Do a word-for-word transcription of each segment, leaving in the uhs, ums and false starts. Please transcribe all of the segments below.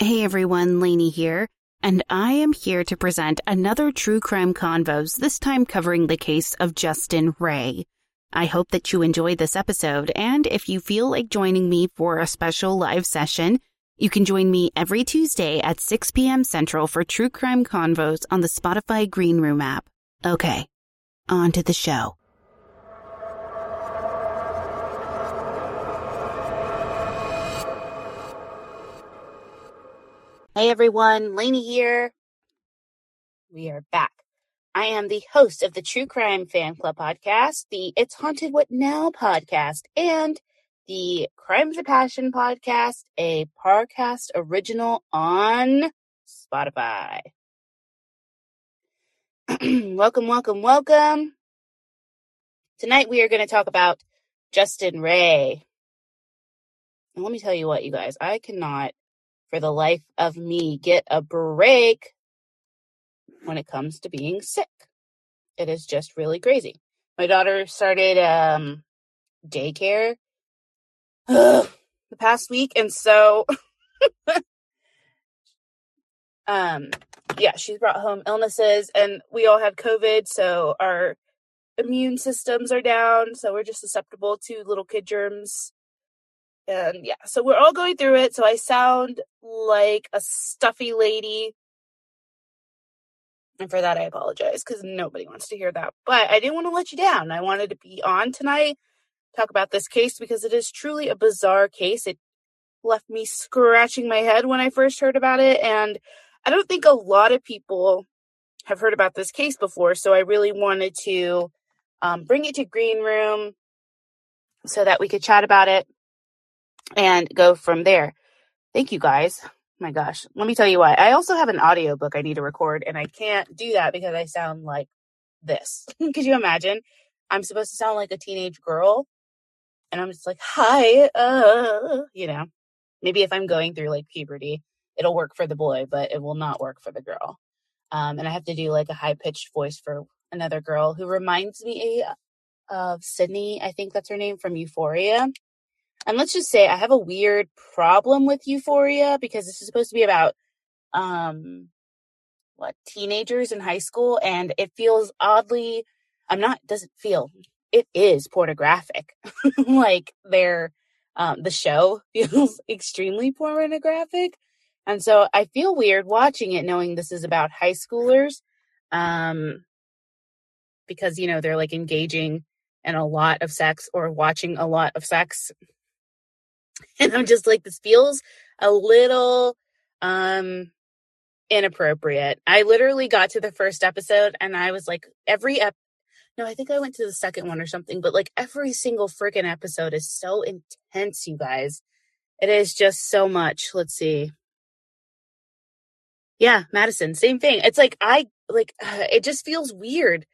Hey everyone, Lainey here, and I am here to present another True Crime Convos, this time covering the case of Justin Rey. I hope that you enjoy this episode, and if you feel like joining me for a special live session, you can join me every Tuesday at six p.m. Central for True Crime Convos on the Spotify Green Room app. Okay, on to the show. Hey everyone, Lainey here. We are back. I am the host of the True Crime Fan Club podcast, the It's Haunted What Now podcast, and the Crimes of Passion podcast, a Parcast original on Spotify. Welcome, welcome, welcome. Tonight we are going to talk about Justin Rey. And let me tell you what, you guys, I cannot for the life of me get a break when it comes to being sick. It is just really crazy. My daughter started um, daycare ugh, the past week, and so um, yeah, she's brought home illnesses, and we all had COVID, so our immune systems are down, so we're just susceptible to little kid germs. And yeah, so we're all going through it. So I sound like a stuffy lady. And for that, I apologize because nobody wants to hear that. But I didn't want to let you down. I wanted to be on tonight, talk about this case because it is truly a bizarre case. It left me scratching my head when I first heard about it. And I don't think a lot of people have heard about this case before. So I really wanted to um, bring it to Green Room so that we could chat about it and go from there. Thank you guys. My gosh. Let me tell you why. I also have an audiobook I need to record, and I can't do that because I sound like this. Could you imagine? I'm supposed to sound like a teenage girl, and I'm just like, hi, uh, you know. Maybe if I'm going through like puberty, it'll work for the boy, but it will not work for the girl. Um, and I have to do like a high-pitched voice for another girl who reminds me of Sydney. I think that's her name, from Euphoria. And let's just say I have a weird problem with Euphoria because this is supposed to be about, um, what, teenagers in high school. And it feels oddly, I'm not, doesn't feel, it is pornographic. Like they're, um, the show feels extremely pornographic. And so I feel weird watching it knowing this is about high schoolers. Um, because, you know, they're like engaging in a lot of sex or watching a lot of sex. And I'm just like, this feels a little um, inappropriate. I literally got to the first episode and I was like, every ep- no, I think I went to the second one or something, but like every single freaking episode is so intense, you guys. It is just so much. Let's see. Yeah, Madison, same thing. It's like, I like, uh, it just feels weird.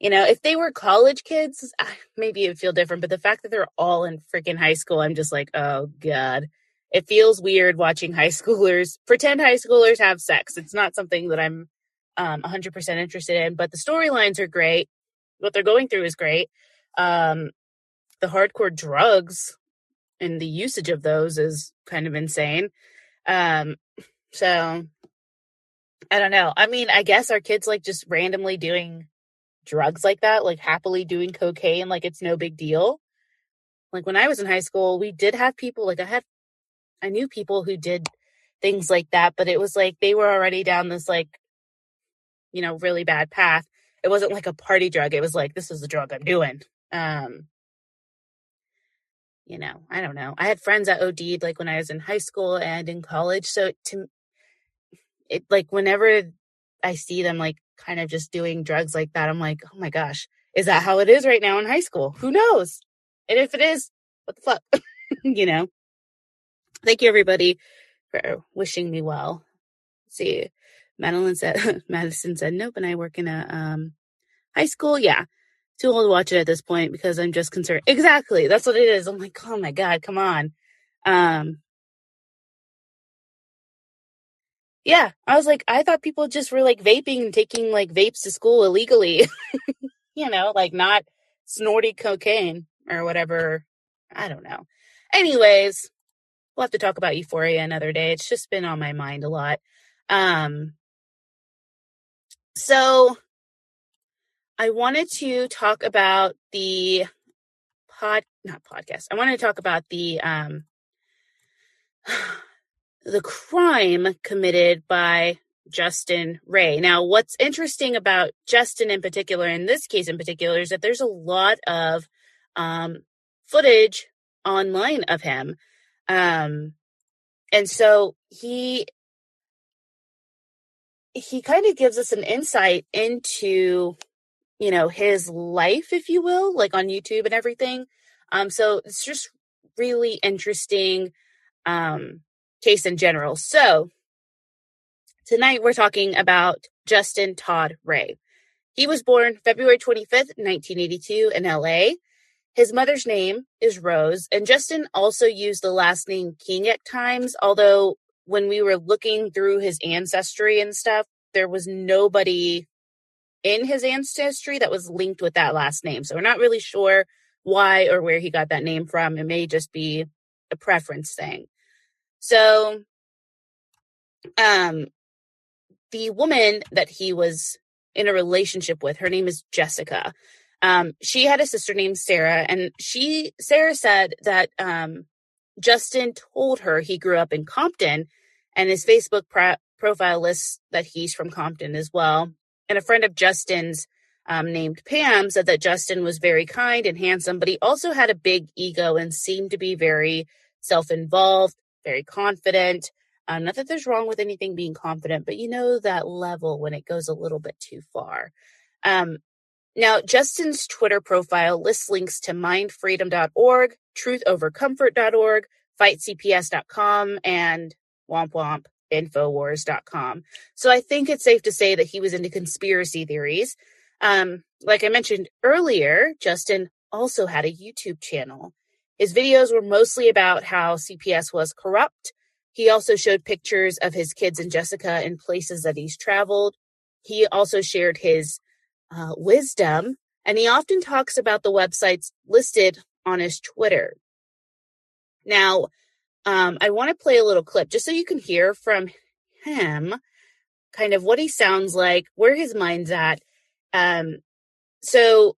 You know, if they were college kids, maybe it would feel different. But the fact that they're all in freaking high school, I'm just like, oh, God. It feels weird watching high schoolers, pretend high schoolers have sex. It's not something that I'm um, one hundred percent interested in. But the storylines are great. What they're going through is great. Um, the hardcore drugs and the usage of those is kind of insane. Um, so, I don't know. I mean, I guess our kids, like, just randomly doing drugs like that, like happily doing cocaine, like it's no big deal. Like when I was in high school, we did have people like I had I knew people who did things like that. But it was like they were already down this, like, you know, really bad path. It wasn't like a party drug. It was like, this is the drug I'm doing. Um, you know, I don't know. I had friends that OD'd like when I was in high school and in college. So to it, like, whenever I see them like kind of just doing drugs like that, I'm like, oh my gosh, is that how it is right now in high school? Who knows? And if it is, what the fuck? You know, thank you everybody for wishing me well. Let's see. Madeline said, Madison said, nope. And I work in a um, high school. Yeah. Too old to watch it at this point because I'm just concerned. Exactly. That's what it is. I'm like, oh my God, come on. Um, yeah. I was like, I thought people just were like vaping and taking like vapes to school illegally, you know, like not snorty cocaine or whatever. I don't know. Anyways, we'll have to talk about Euphoria another day. It's just been on my mind a lot. Um, so I wanted to talk about the pod, not podcast. I wanted to talk about the, um, the crime committed by Justin Rey. Now, what's interesting about Justin in particular, in this case in particular, is that there's a lot of, um, footage online of him. Um, and so he, he kind of gives us an insight into, you know, his life, if you will, like on YouTube and everything. Um, so it's just really interesting, um, case in general. So tonight we're talking about Justin Todd Rey. He was born February twenty-fifth, nineteen eighty-two in L A. His mother's name is Rose, and Justin also used the last name King at times, although when we were looking through his ancestry and stuff, there was nobody in his ancestry that was linked with that last name. So we're not really sure why or where he got that name from. It may just be a preference thing. So um, the woman that he was in a relationship with, her name is Jessica. Um, she had a sister named Sarah, and she Sarah said that um, Justin told her he grew up in Compton, and his Facebook pro- profile lists that he's from Compton as well. And a friend of Justin's um, named Pam said that Justin was very kind and handsome, but he also had a big ego and seemed to be very self-involved, very confident. Um, not that there's wrong with anything being confident, but you know that level when it goes a little bit too far. Um, now, Justin's Twitter profile lists links to mind freedom dot org, truth over comfort dot org, fight C P S dot com, and womp womp. infowars dot com. So I think it's safe to say that he was into conspiracy theories. Um, like I mentioned earlier, Justin also had a YouTube channel. His videos were mostly about how C P S was corrupt. He also showed pictures of his kids and Jessica in places that he's traveled. He also shared his uh, wisdom, and he often talks about the websites listed on his Twitter. Now, Um, I want to play a little clip just so you can hear from him kind of what he sounds like, where his mind's at. Um, so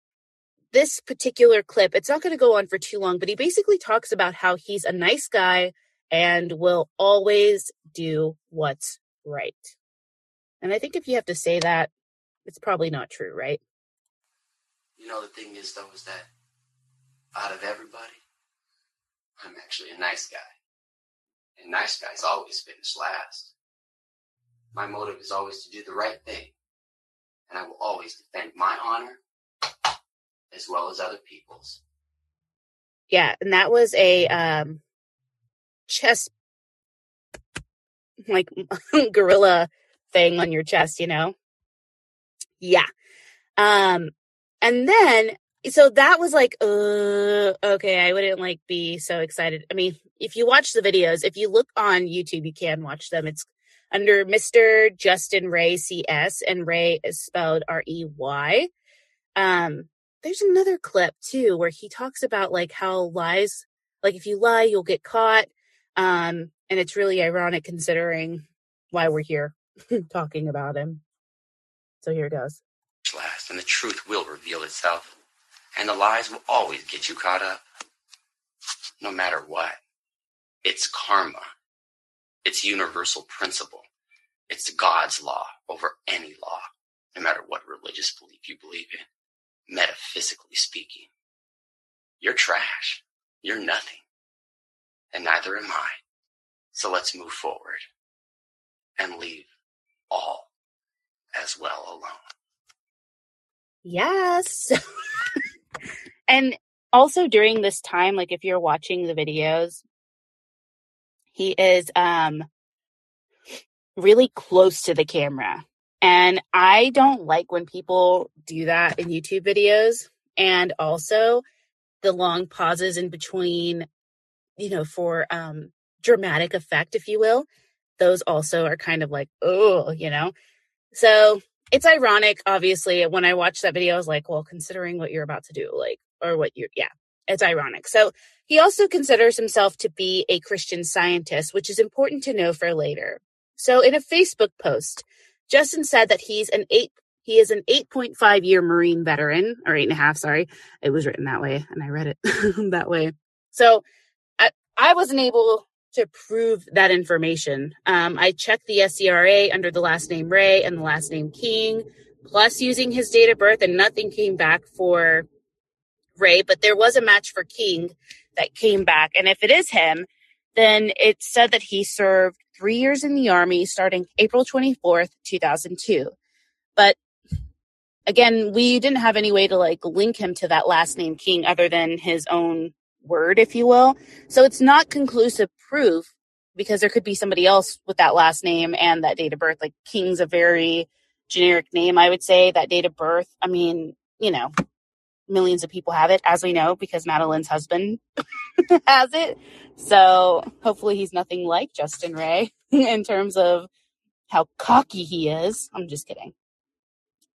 this particular clip, it's not going to go on for too long, but he basically talks about how he's a nice guy and will always do what's right. And I think if you have to say that, it's probably not true, right? You know, the thing is, though, is that out of everybody, I'm actually a nice guy. And nice guys always finish last. My motive is always to do the right thing, and I will always defend my honor as well as other people's. Yeah, and that was a um, chest, like gorilla thing on your chest, you know? Yeah. Um, and then, so that was like, uh, okay, I wouldn't like be so excited. I mean, if you watch the videos, if you look on YouTube, you can watch them. It's under Mister Justin Rey C S, and Rey is spelled R E Y. Um, there's another clip too, where he talks about like how lies, like if you lie, you'll get caught. Um, and it's really ironic considering why we're here talking about him. So here it goes. Last, and the truth will reveal itself. And the lies will always get you caught up, no matter what. It's karma. its universal principle. It's God's law over any law, no matter what religious belief you believe in. Metaphysically speaking, you're trash. You're nothing. And neither am I. So let's move forward and leave all as well alone. Yes. And also during this time, like if you're watching the videos, he is um, really close to the camera. And I don't like when people do that in YouTube videos. And also the long pauses in between, you know, for um, dramatic effect, if you will. Those also are kind of like, oh, you know. So it's ironic, obviously. When I watched that video, I was like, well, considering what you're about to do, like, or what you, yeah, it's ironic. So he also considers himself to be a Christian Scientist, which is important to know for later. So in a Facebook post, Justin said that he's an eight, he is an eight point five year Marine veteran, or eight and a half, sorry. It was written that way, and I read it that way. So I, I wasn't able to prove that information. Um, I checked the S C R A under the last name Ray and the last name King, plus using his date of birth, and nothing came back for Ray, but there was a match for King that came back. And if it is him, then it said that he served three years in the Army starting April twenty-fourth, two thousand two. But again, we didn't have any way to like link him to that last name King other than his own word, if you will. So it's not conclusive proof because there could be somebody else with that last name and that date of birth. Like King's a very generic name, I would say. That date of birth, I mean, you know, millions of people have it, as we know, because Madeline's husband has it. So hopefully he's nothing like Justin Rey in terms of how cocky he is. I'm just kidding.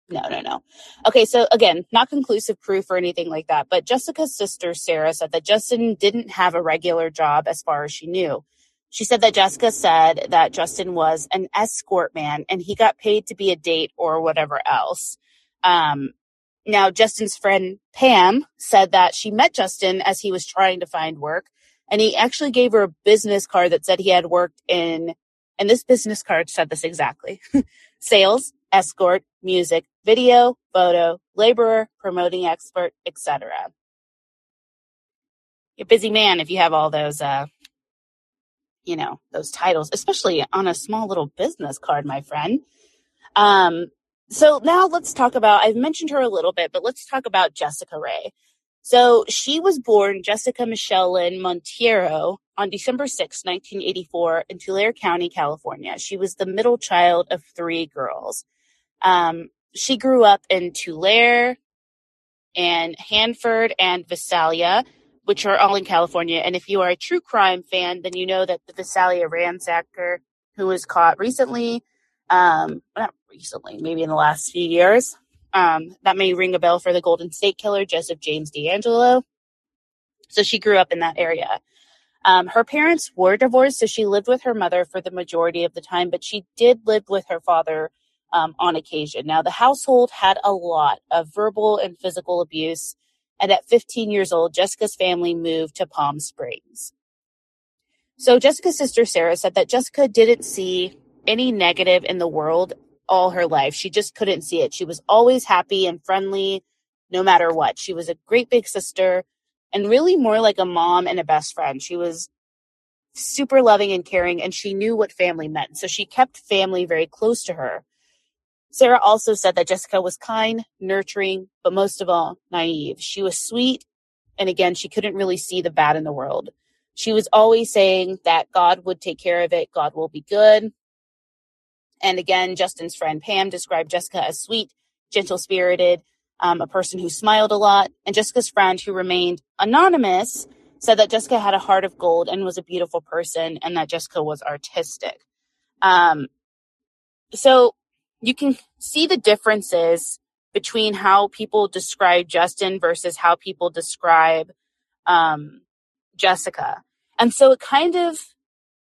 No, no, no. Okay, so again, not conclusive proof or anything like that, but Jessica's sister, Sarah, said that Justin didn't have a regular job as far as she knew. She said that Jessica said that Justin was an escort man and he got paid to be a date or whatever else. Um, now, Justin's friend, Pam, said that she met Justin as he was trying to find work, and he actually gave her a business card that said he had worked in, and this business card said this exactly, sales, escort, music, video, photo, laborer, promoting expert, et cetera. You're a busy man if you have all those, uh, you know, those titles, especially on a small little business card, my friend. Um, so now let's talk about, I've mentioned her a little bit, but let's talk about Jessica Rey. So she was born Jessica Michelle Lynn Monteiro on December sixth, nineteen eighty-four in Tulare County, California. She was the middle child of three girls. Um, she grew up in Tulare and Hanford and Visalia, which are all in California. And if you are a true crime fan, then you know that the Visalia ransacker, who was caught recently, um, not recently, maybe in the last few years, um, that may ring a bell for the Golden State Killer, Joseph James D'Angelo. So she grew up in that area. Um, her parents were divorced, so she lived with her mother for the majority of the time, but she did live with her father Um, on occasion. Now, the household had a lot of verbal and physical abuse, and at fifteen years old, Jessica's family moved to Palm Springs. So Jessica's sister, Sarah, said that Jessica didn't see any negative in the world all her life. She just couldn't see it. She was always happy and friendly, no matter what. She was a great big sister and really more like a mom and a best friend. She was super loving and caring, and she knew what family meant. So she kept family very close to her. Sarah also said that Jessica was kind, nurturing, but most of all, naive. She was sweet, and again, she couldn't really see the bad in the world. She was always saying that God would take care of it, God will be good. And again, Justin's friend Pam described Jessica as sweet, gentle-spirited, um, a person who smiled a lot. And Jessica's friend, who remained anonymous, said that Jessica had a heart of gold and was a beautiful person, and that Jessica was artistic. Um, so... You can see the differences between how people describe Justin versus how people describe um, Jessica. And so it kind of,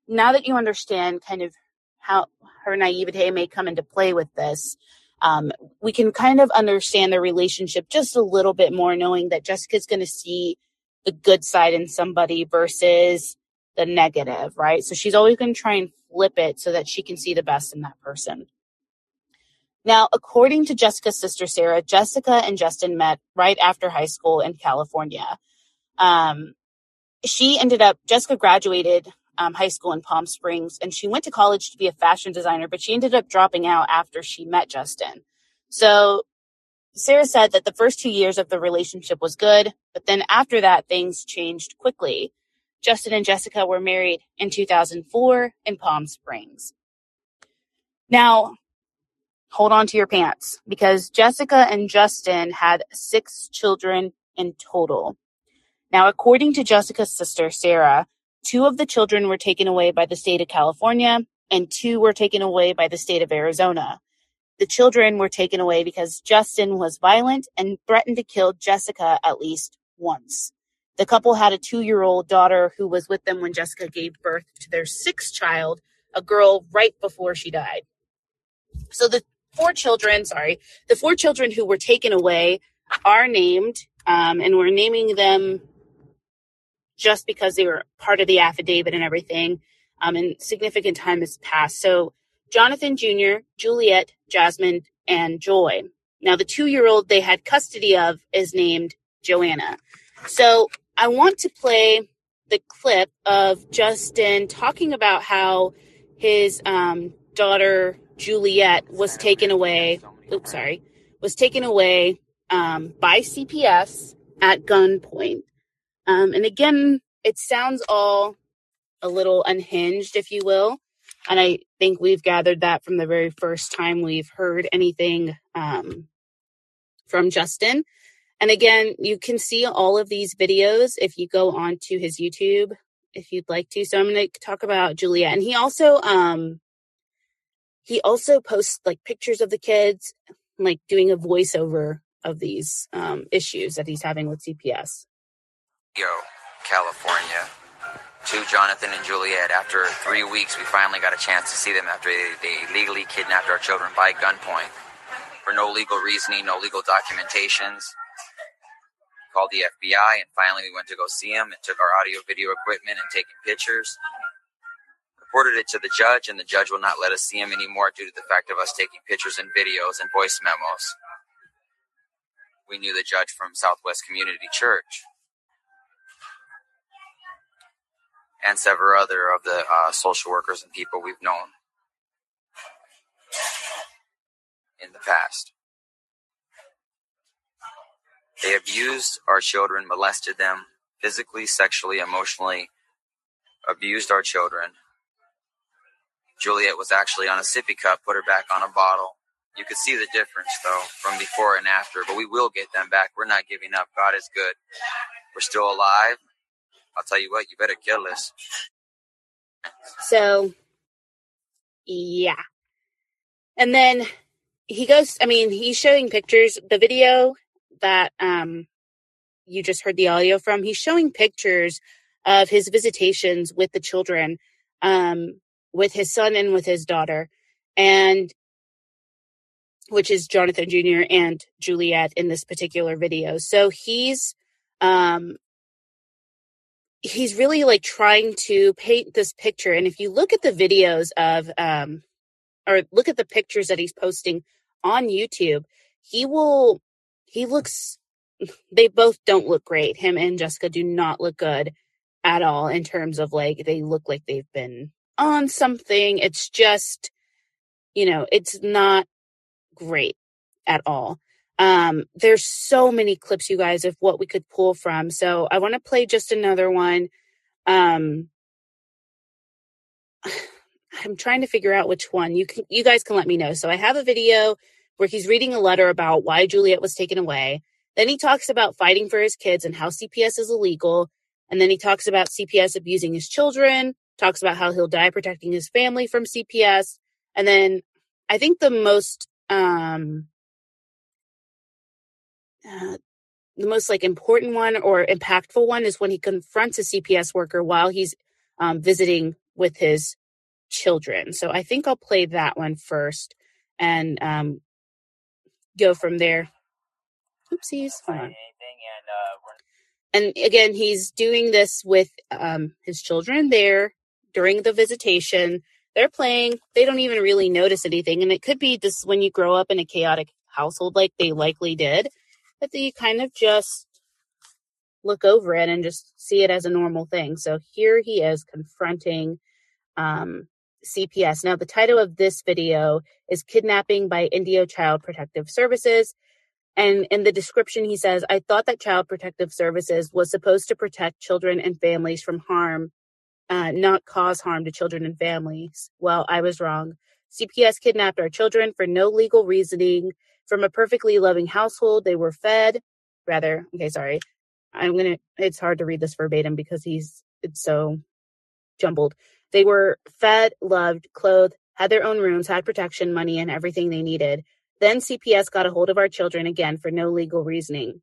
now that you understand kind of how her naivete may come into play with this, um, we can kind of understand their relationship just a little bit more, knowing that Jessica's going to see the good side in somebody versus the negative, right? So she's always going to try and flip it so that she can see the best in that person. Now, according to Jessica's sister, Sarah, Jessica and Justin met right after high school in California. Um, she ended up, Jessica graduated um, high school in Palm Springs, and she went to college to be a fashion designer, but she ended up dropping out after she met Justin. So Sarah said that the first two years of the relationship was good, but then after that, things changed quickly. Justin and Jessica were married in two thousand four in Palm Springs. Now, hold on to your pants, because Jessica and Justin had six children in total. Now, according to Jessica's sister, Sarah, two of the children were taken away by the state of California and two were taken away by the state of Arizona. The children were taken away because Justin was violent and threatened to kill Jessica at least once. The couple had a two-year-old daughter who was with them when Jessica gave birth to their sixth child, a girl, right before she died. So the Four children, sorry, the four children who were taken away are named, um, and we're naming them just because they were part of the affidavit and everything, um, and significant time has passed. So Jonathan Junior, Juliet, Jasmine, and Joy. Now, the two-year-old they had custody of is named Joanna. So I want to play the clip of Justin talking about how his um, daughter Juliet was taken away, oops, sorry, was taken away um, by C P S at gunpoint. Um, and again, it sounds all a little unhinged, if you will. And I think we've gathered that from the very first time we've heard anything um, from Justin. And again, you can see all of these videos if you go onto his YouTube, if you'd like to. So I'm going to talk about Juliet. And he also, um, He also posts like pictures of the kids, like doing a voiceover of these um, issues that he's having with C P S. Yo, California, to Jonathan and Juliet. After three weeks, we finally got a chance to see them after they, they legally kidnapped our children by gunpoint for no legal reasoning, no legal documentations. Called the F B I, and finally we went to go see them and took our audio video equipment and taking pictures. Reported it to the judge, and the judge will not let us see him anymore due to the fact of us taking pictures and videos and voice memos. We knew the judge from Southwest Community Church and several other of the uh, social workers and people we've known in the past. They abused our children, molested them, physically, sexually, emotionally abused our children. Juliet was actually on a sippy cup, put her back on a bottle. You could see the difference, though, from before and after, but we will get them back. We're not giving up. God is good. We're still alive. I'll tell you what, you better kill us. So, yeah. And then he goes, I mean, he's showing pictures. The video that um, you just heard the audio from, he's showing pictures of his visitations with the children. Um, with his son and with his daughter, and which is Jonathan Junior and Juliet in this particular video. So he's, um, he's really like trying to paint this picture. And if you look at the videos of, um, or look at the pictures that he's posting on YouTube, he will, he looks, they both don't look great. Him and Jessica do not look good at all in terms of like, they look like they've been on something. It's just, you know, it's not great at all. Um, there's so many clips, you guys, of what we could pull from. So I want to play just another one. Um, I'm trying to figure out which one. You can, you guys can let me know. So I have a video where he's reading a letter about why Juliet was taken away. Then he talks about fighting for his kids and how C P S is illegal. And then he talks about C P S abusing his children. Talks about how he'll die protecting his family from C P S. And then I think the most, um, uh, the most like important one or impactful one is when he confronts a C P S worker while he's um, visiting with his children. So I think I'll play that one first and um, go from there. Oopsies. Hold on. And again, he's doing this with um, his children there during the visitation. they're playing. They don't even really notice anything. And it could be just when you grow up in a chaotic household like they likely did, that you kind of just look over it and just see it as a normal thing. So here he is confronting um, C P S. Now, the title of this video is Kidnapping by Indio Child Protective Services. And in the description, he says, I thought that Child Protective Services was supposed to protect children and families from harm, uh, not cause harm to children and families. Well, I was wrong. C P S kidnapped our children for no legal reasoning from a perfectly loving household. They were fed rather. Okay, sorry. I'm going to, it's hard to read this verbatim because he's, it's so jumbled. They were fed, loved, clothed, had their own rooms, had protection, money, and everything they needed. Then C P S got a hold of our children again for no legal reasoning.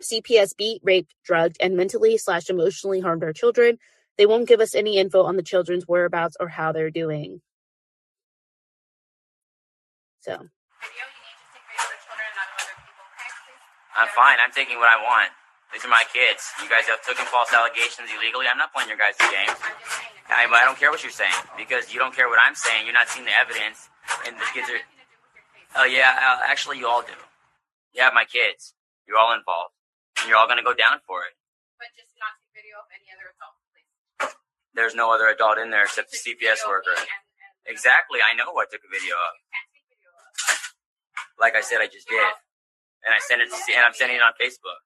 C P S beat, raped, drugged, and mentally slash emotionally harmed our children. They won't give us any info on the children's whereabouts or how they're doing. So. I'm fine. I'm taking what I want. These are my kids. You guys have taken false allegations illegally. I'm not playing your guys' game. I, I don't care what you're saying because you don't care what I'm saying. You're not seeing the evidence. And the kids are... Oh, yeah. Actually, you all do. You have my kids. You're all involved. And you're all going to go down for it. But just not take video of any other adult, please. There's no other adult in there except the C P S worker. Exactly. I know what I took a video of. Like I said, I just did. And I sent it to, and I'm sending it on Facebook.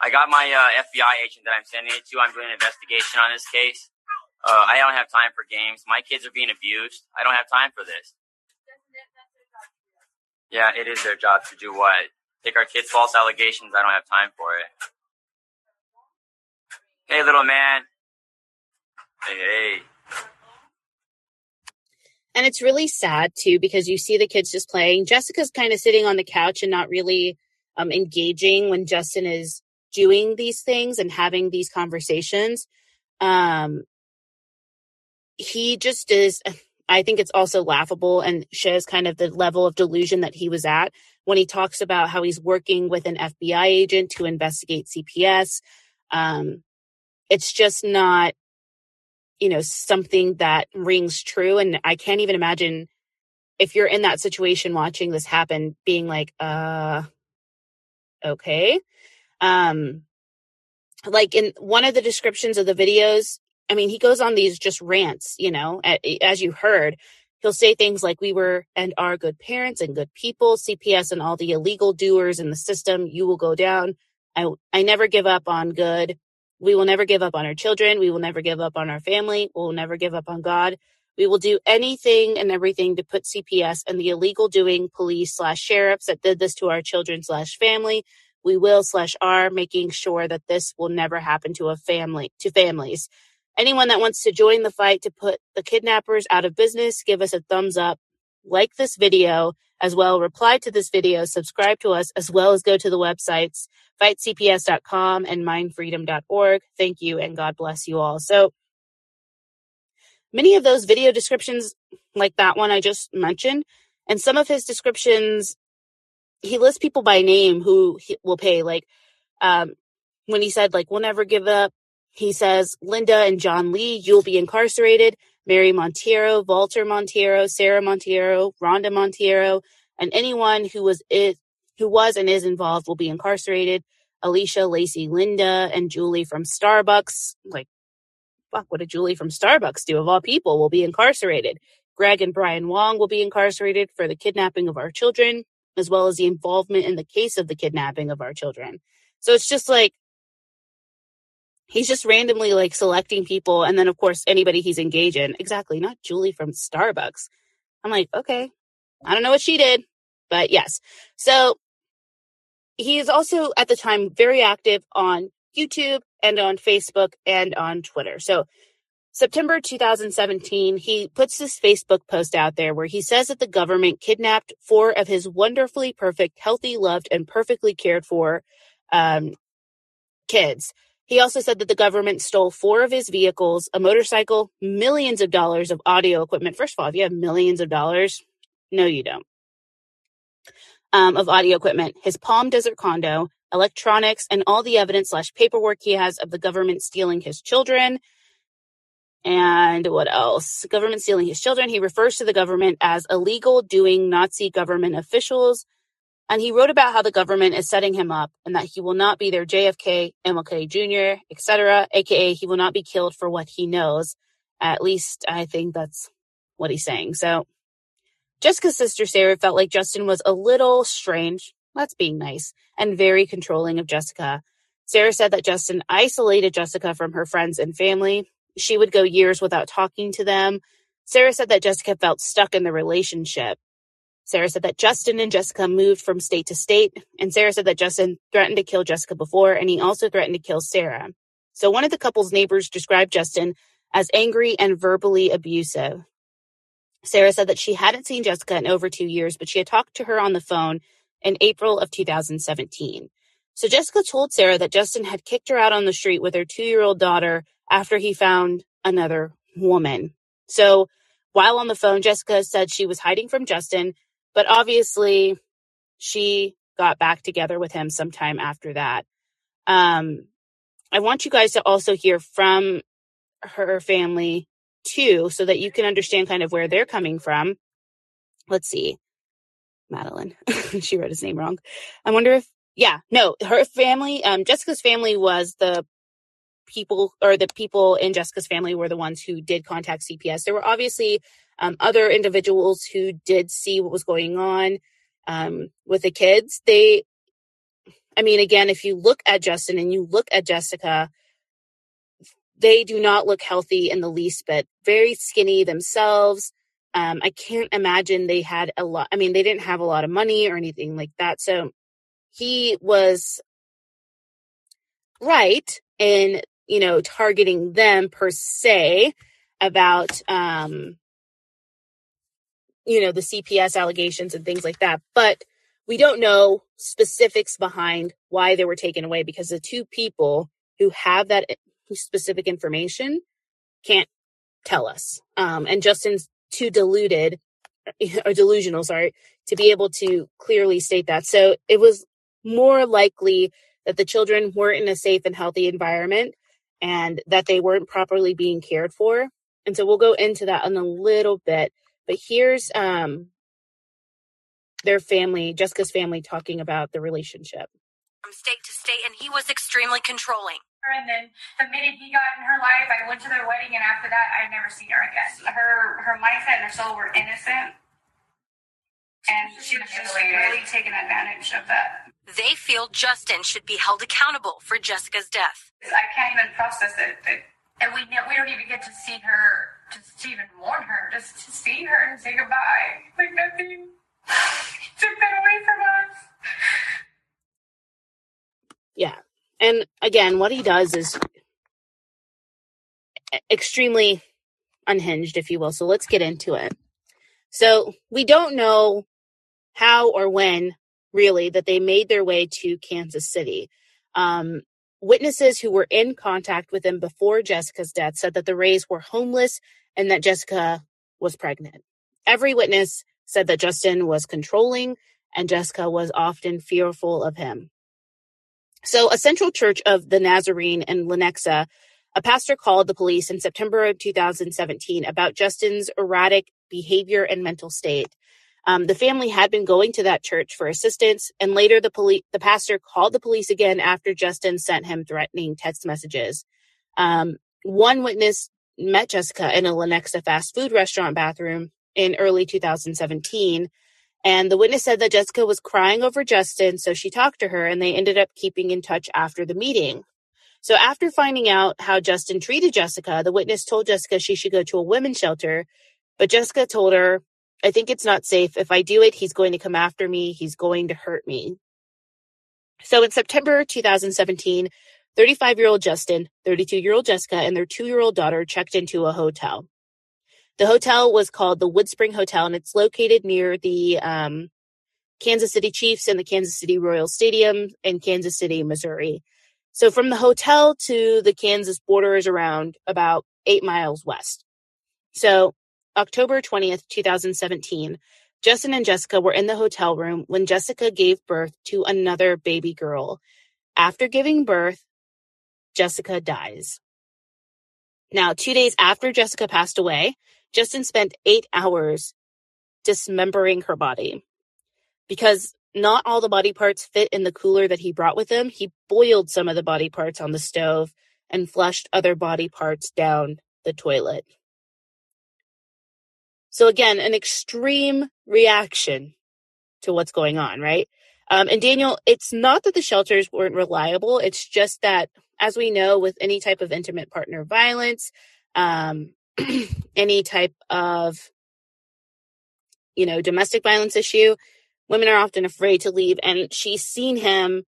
I got my uh, F B I agent that I'm sending it to. I'm doing an investigation on this case. Uh, I don't have time for games. My kids are being abused. I don't have time for this. Yeah, it is their job to do what? Take our kids' false allegations. I don't have time for it. Hey, little man. Hey, hey. And it's really sad, too, because you see the kids just playing. Jessica's kind of sitting on the couch and not really um, engaging when Justin is doing these things and having these conversations. Um, he just is, I think it's also laughable and shows kind of the level of delusion that he was at when he talks about how he's working with an F B I agent to investigate C P S. Um, it's just not, you know, something that rings true. And I can't even imagine if you're in that situation watching this happen, being like, uh, okay. Um, like in one of the descriptions of the videos, I mean, he goes on these just rants, you know, as you heard, he'll say things like we were and are good parents and good people, C P S and all the illegal doers in the system. You will go down. I, I never give up on good. We will never give up on our children. We will never give up on our family. We'll never give up on God. We will do anything and everything to put C P S and the illegal doing police slash sheriffs that did this to our children slash family. We will slash are making sure that this will never happen to a family, to families. Anyone that wants to join the fight to put the kidnappers out of business, give us a thumbs up, like this video as well, reply to this video, subscribe to us, as well as go to the websites, fight C P S dot com and mind freedom dot org. Thank you, and God bless you all. So many of those video descriptions, like that one I just mentioned, and some of his descriptions, he lists people by name who he will pay. Like um, when he said, like, we'll never give up, he says, Linda and John Lee, you'll be incarcerated. Mary Monteiro, Walter Monteiro, Sarah Monteiro, Rhonda Monteiro, and anyone who was is, who was and is involved will be incarcerated. Alicia, Lacey, Linda, and Julie from Starbucks. Like, fuck, what did Julie from Starbucks do? Of all people, will be incarcerated. Greg and Brian Wong will be incarcerated for the kidnapping of our children, as well as the involvement in the case of the kidnapping of our children. So it's just like, he's just randomly like selecting people. And then, of course, anybody he's engaged in. Exactly. Not Julie from Starbucks. I'm like, okay, I don't know what she did, but yes. So he is also at the time very active on YouTube and on Facebook and on Twitter. So September two thousand seventeen, he puts this Facebook post out there where he says that the government kidnapped four of his wonderfully perfect, healthy, loved, and perfectly cared for um, kids. He also said that the government stole four of his vehicles, a motorcycle, millions of dollars of audio equipment. First of all, if you have millions of dollars, no, you don't, um, of audio equipment, his Palm Desert condo, electronics, and all the evidence slash paperwork he has of the government stealing his children. And what else? Government stealing his children. He refers to the government as illegal doing Nazi government officials. And he wrote about how the government is setting him up and that he will not be their J F K, M L K Junior, et cetera, a k a he will not be killed for what he knows. At least I think that's what he's saying. So Jessica's sister, Sarah, felt like Justin was a little strange, that's being nice, and very controlling of Jessica. Sarah said that Justin isolated Jessica from her friends and family. She would go years without talking to them. Sarah said that Jessica felt stuck in the relationship. Sarah said that Justin and Jessica moved from state to state, and Sarah said that Justin threatened to kill Jessica before, and he also threatened to kill Sarah. So one of the couple's neighbors described Justin as angry and verbally abusive. Sarah said that she hadn't seen Jessica in over two years, but she had talked to her on the phone in April of two thousand seventeen. So Jessica told Sarah that Justin had kicked her out on the street with her two-year-old daughter after he found another woman. So while on the phone, Jessica said she was hiding from Justin, but obviously she got back together with him sometime after that. Um, I want you guys to also hear from her family too, so that you can understand kind of where they're coming from. Let's see. Madeline, she wrote his name wrong. I wonder if, yeah, no, her family, um, Jessica's family was the people, or the people in Jessica's family were the ones who did contact C P S. There were obviously Um, other individuals who did see what was going on um, with the kids. They, I mean, again, if you look at Justin and you look at Jessica, they do not look healthy in the least bit. Very skinny themselves. Um, I can't imagine they had a lot. I mean, they didn't have a lot of money or anything like that. So he was right in, you know, targeting them per se about, um, you know, the C P S allegations and things like that. But we don't know specifics behind why they were taken away, because the two people who have that specific information can't tell us. Um, and Justin's too deluded or delusional, sorry, to be able to clearly state that. So it was more likely that the children were in a safe and healthy environment and that they weren't properly being cared for. And so we'll go into that in a little bit. But here's um, their family, Jessica's family, talking about the relationship. From state to state, and he was extremely controlling. And then the minute he got in her life, I went to their wedding, and after that, I never seen her again. Her her mindset and her soul were innocent, and she was just really taking advantage of that. They feel Justin should be held accountable for Jessica's death. I can't even process it, but, and we we don't even get to see her. Just to even mourn her, just to see her and say goodbye. Like nothing. He took that away from us. Yeah. And again, what he does is extremely unhinged, if you will. So let's get into it. So we don't know how or when, really, that they made their way to Kansas City. Um, Witnesses who were in contact with him before Jessica's death said that the Rays were homeless and that Jessica was pregnant. Every witness said that Justin was controlling and Jessica was often fearful of him. So a Central Church of the Nazarene in Lenexa, a pastor called the police in September of two thousand seventeen about Justin's erratic behavior and mental state. Um, the family had been going to that church for assistance, and later the police, the pastor called the police again after Justin sent him threatening text messages. Um, one witness met Jessica in a Lenexa fast food restaurant bathroom in early two thousand seventeen, and the witness said that Jessica was crying over Justin, so she talked to her, and they ended up keeping in touch after the meeting. So after finding out how Justin treated Jessica, the witness told Jessica she should go to a women's shelter, but Jessica told her, "I think it's not safe. If I do it, he's going to come after me. He's going to hurt me." So in September two thousand seventeen, thirty-five-year-old Justin, thirty-two-year-old Jessica, and their two-year-old daughter checked into a hotel. The hotel was called the Woodspring Hotel, and it's located near the um, Kansas City Chiefs and the Kansas City Royal Stadium in Kansas City, Missouri. So from the hotel to the Kansas border is around about eight miles west. So October twentieth, twenty seventeen, Justin and Jessica were in the hotel room when Jessica gave birth to another baby girl. After giving birth, Jessica dies. Now, two days after Jessica passed away, Justin spent eight hours dismembering her body. Because not all the body parts fit in the cooler that he brought with him, he boiled some of the body parts on the stove and flushed other body parts down the toilet. So again, an extreme reaction to what's going on, right? Um, and Daniel, it's not that the shelters weren't reliable. It's just that, as we know, with any type of intimate partner violence, um, any type of, you know, domestic violence issue, women are often afraid to leave. And she's seen him,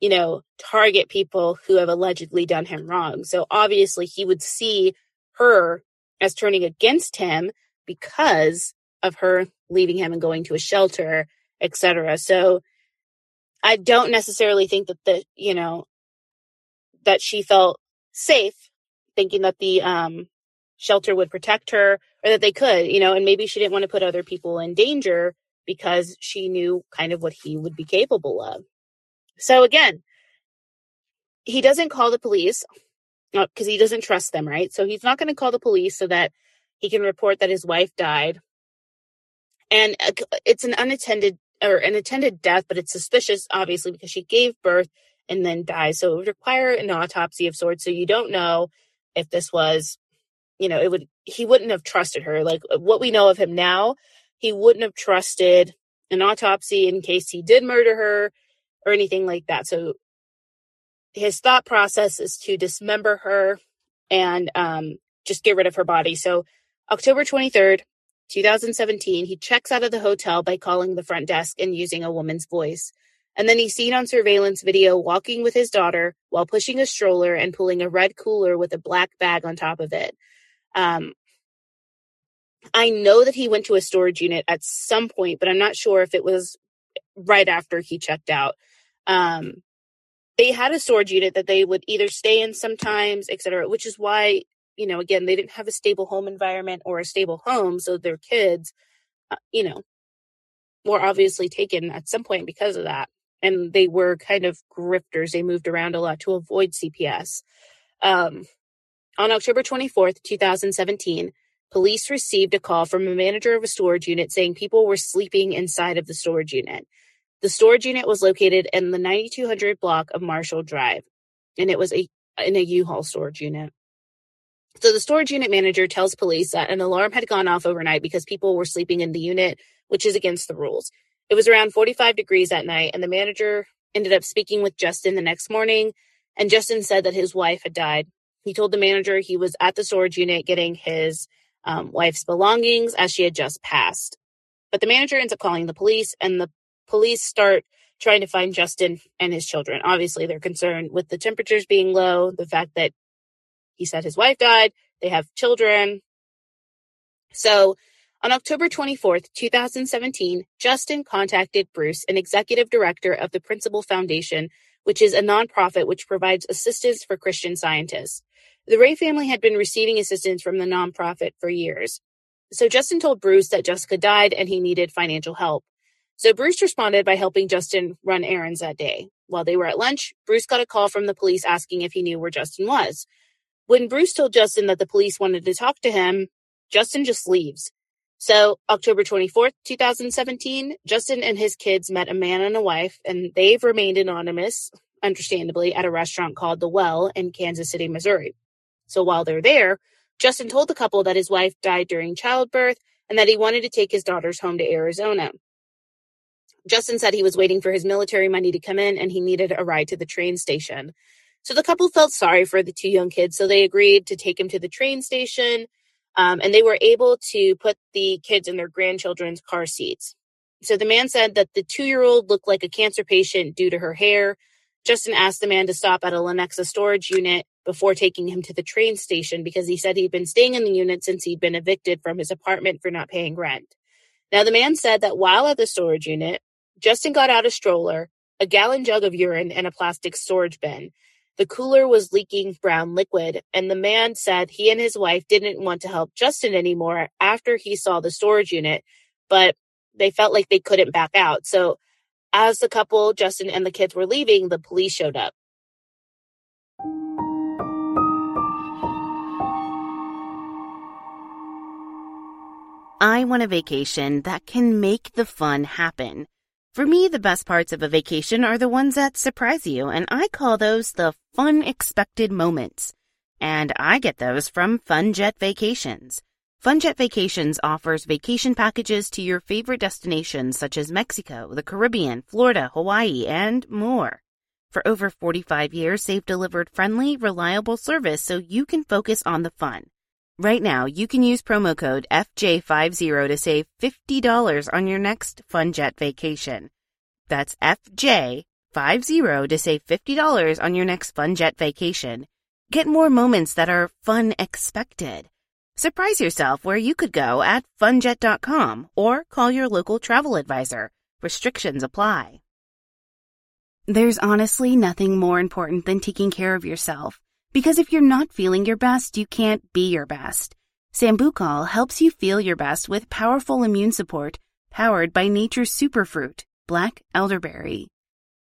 you know, target people who have allegedly done him wrong. So obviously he would see her as turning against him because of her leaving him and going to a shelter, et cetera. So I don't necessarily think that the, you know, that she felt safe thinking that the um, shelter would protect her, or that they could, you know, and maybe she didn't want to put other people in danger because she knew kind of what he would be capable of. So again, he doesn't call the police because he doesn't trust them, right? So he's not going to call the police so that he can report that his wife died. And it's an unattended or an attended death, but it's suspicious, obviously, because she gave birth and then died. So it would require an autopsy of sorts. So you don't know if this was, you know, it would, he wouldn't have trusted her. Like what we know of him now, he wouldn't have trusted an autopsy in case he did murder her or anything like that. So his thought process is to dismember her and um, just get rid of her body. So October twenty-third, twenty seventeen, he checks out of the hotel by calling the front desk and using a woman's voice. And then he's seen on surveillance video walking with his daughter while pushing a stroller and pulling a red cooler with a black bag on top of it. Um, I know that he went to a storage unit at some point, but I'm not sure if it was right after he checked out. Um, they had a storage unit that they would either stay in sometimes, et cetera, which is why, you know, again, they didn't have a stable home environment or a stable home. So their kids, uh, you know, were obviously taken at some point because of that. And they were kind of grifters. They moved around a lot to avoid C P S. Um, on October twenty-fourth, twenty seventeen, police received a call from a manager of a storage unit saying people were sleeping inside of the storage unit. The storage unit was located in the ninety-two hundred block of Marshall Drive, and it was a in a U-Haul storage unit. So the storage unit manager tells police that an alarm had gone off overnight because people were sleeping in the unit, which is against the rules. It was around forty-five degrees that night, and the manager ended up speaking with Justin the next morning, and Justin said that his wife had died. He told the manager he was at the storage unit getting his um, wife's belongings as she had just passed. But the manager ends up calling the police, and the police start trying to find Justin and his children. Obviously, they're concerned with the temperatures being low, the fact that he said his wife died, they have children. So on October twenty-fourth, twenty seventeen, Justin contacted Bruce, an executive director of the Principal Foundation, which is a nonprofit which provides assistance for Christian Scientists. The Rey family had been receiving assistance from the nonprofit for years. So Justin told Bruce that Jessica died and he needed financial help. So Bruce responded by helping Justin run errands that day. While they were at lunch, Bruce got a call from the police asking if he knew where Justin was. When Bruce told Justin that the police wanted to talk to him, Justin just leaves. So October twenty-fourth, twenty seventeen, Justin and his kids met a man and a wife, and they've remained anonymous, understandably, at a restaurant called The Well in Kansas City, Missouri. So while they're there, Justin told the couple that his wife died during childbirth and that he wanted to take his daughters home to Arizona. Justin said he was waiting for his military money to come in and he needed a ride to the train station. So the couple felt sorry for the two young kids, so they agreed to take him to the train station, um, and they were able to put the kids in their grandchildren's car seats. So the man said that the two-year-old looked like a cancer patient due to her hair. Justin asked the man to stop at a Lenexa storage unit before taking him to the train station because he said he'd been staying in the unit since he'd been evicted from his apartment for not paying rent. Now, the man said that while at the storage unit, Justin got out a stroller, a gallon jug of urine, and a plastic storage bin. The cooler was leaking brown liquid, and the man said he and his wife didn't want to help Justin anymore after he saw the storage unit, but they felt like they couldn't back out. So as the couple, Justin and the kids, were leaving, the police showed up. I want a vacation that can make the fun happen. For me, the best parts of a vacation are the ones that surprise you, and I call those the fun expected moments. And I get those from FunJet Vacations. FunJet Vacations offers vacation packages to your favorite destinations such as Mexico, the Caribbean, Florida, Hawaii, and more. For over forty-five years, they've delivered friendly, reliable service so you can focus on the fun. Right now, you can use promo code F J fifty to save fifty dollars on your next FunJet vacation. That's F J fifty to save fifty dollars on your next FunJet vacation. Get more moments that are fun expected. Surprise yourself where you could go at funjet dot com or call your local travel advisor. Restrictions apply. There's honestly nothing more important than taking care of yourself. Because if you're not feeling your best, you can't be your best. Sambucol helps you feel your best with powerful immune support, powered by nature's superfruit, black elderberry.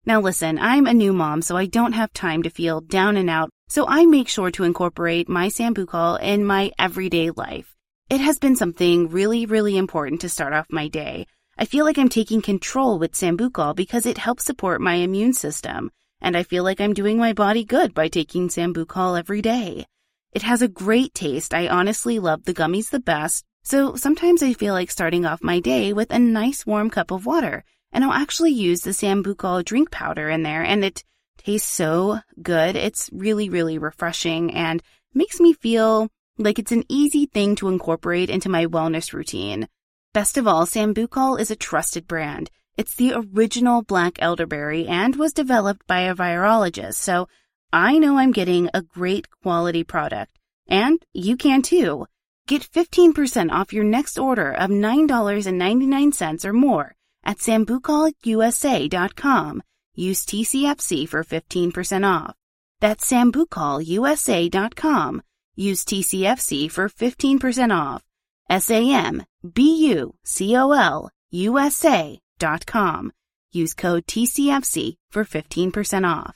Now listen, I'm a new mom, so I don't have time to feel down and out, so I make sure to incorporate my Sambucol in my everyday life. It has been something really, really important to start off my day. I feel like I'm taking control with Sambucol because it helps support my immune system. And I feel like I'm doing my body good by taking Sambucol every day. It has a great taste. I honestly love the gummies the best. So sometimes I feel like starting off my day with a nice warm cup of water. And I'll actually use the Sambucol drink powder in there. And it tastes so good. It's really, really refreshing and makes me feel like it's an easy thing to incorporate into my wellness routine. Best of all, Sambucol is a trusted brand. It's the original black elderberry and was developed by a virologist, so I know I'm getting a great quality product. And you can too. Get fifteen percent off your next order of nine ninety-nine or more at sambucol u s a dot com. Use T C F C for fifteen percent off. That's sambucol u s a dot com. Use T C F C for fifteen percent off. S A M B U C O L U S A dot com. Use code T C F C for fifteen percent off.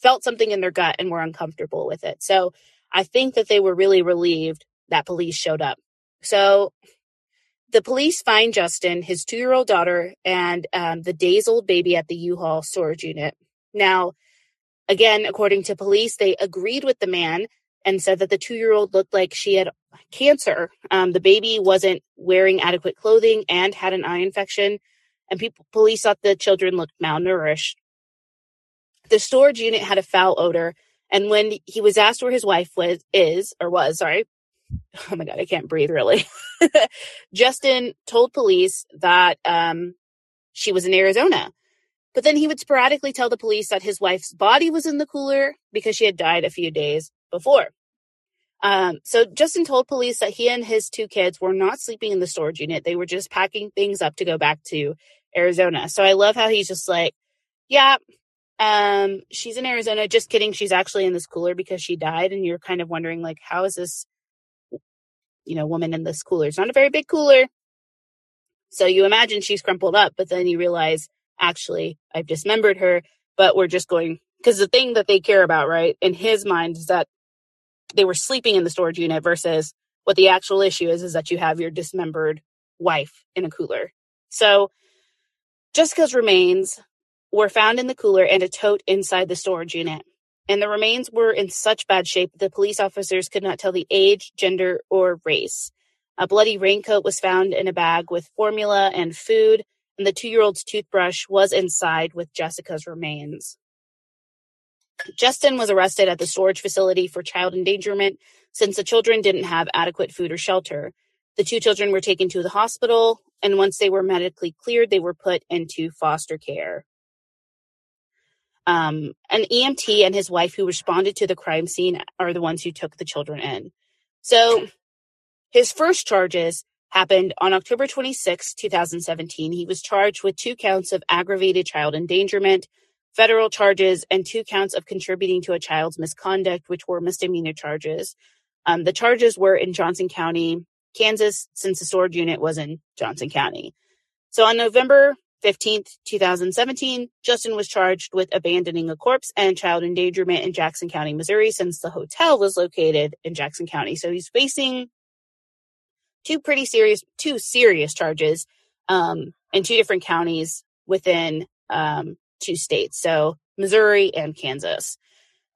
Felt something in their gut and were uncomfortable with it. So I think that they were really relieved that police showed up. So the police find Justin, his two-year-old daughter, and um, the days-old baby at the U-Haul storage unit. Now, again, according to police, they agreed with the man and said that the two-year-old looked like she had cancer. Um, the baby wasn't wearing adequate clothing and had an eye infection, and people, police thought the children looked malnourished. The storage unit had a foul odor, and when he was asked where his wife was, is, or was, sorry, oh my God, I can't breathe really. Justin told police that um, she was in Arizona, but then he would sporadically tell the police that his wife's body was in the cooler because she had died a few days before. Um, so Justin told police that he and his two kids were not sleeping in the storage unit. They were just packing things up to go back to Arizona. So I love how he's just like, yeah, um, she's in Arizona. Just kidding. She's actually in this cooler because she died. And you're kind of wondering, like, how is this, you know, woman in this cooler? It's not a very big cooler. So you imagine she's crumpled up, but then you realize, actually, I've dismembered her, but we're just going, because the thing that they care about, right, in his mind is that they were sleeping in the storage unit versus what the actual issue is, is that you have your dismembered wife in a cooler. So Jessica's remains were found in the cooler and a tote inside the storage unit. And the remains were in such bad shape that the police officers could not tell the age, gender, or race. A bloody raincoat was found in a bag with formula and food, and the two-year-old's toothbrush was inside with Jessica's remains. Justin was arrested at the storage facility for child endangerment since the children didn't have adequate food or shelter. The two children were taken to the hospital, and once they were medically cleared, they were put into foster care. Um, an E M T and his wife who responded to the crime scene are the ones who took the children in. So his first charges happened on October twenty-sixth, twenty seventeen. He was charged with two counts of aggravated child endangerment, federal charges, and two counts of contributing to a child's misconduct, which were misdemeanor charges. Um, the charges were in Johnson County, Kansas, since the storage unit was in Johnson County. So on November fifteenth, twenty seventeen, Justin was charged with abandoning a corpse and child endangerment in Jackson County, Missouri, since the hotel was located in Jackson County. So he's facing two pretty serious, two serious charges um, in two different counties within um, two states, so Missouri and Kansas.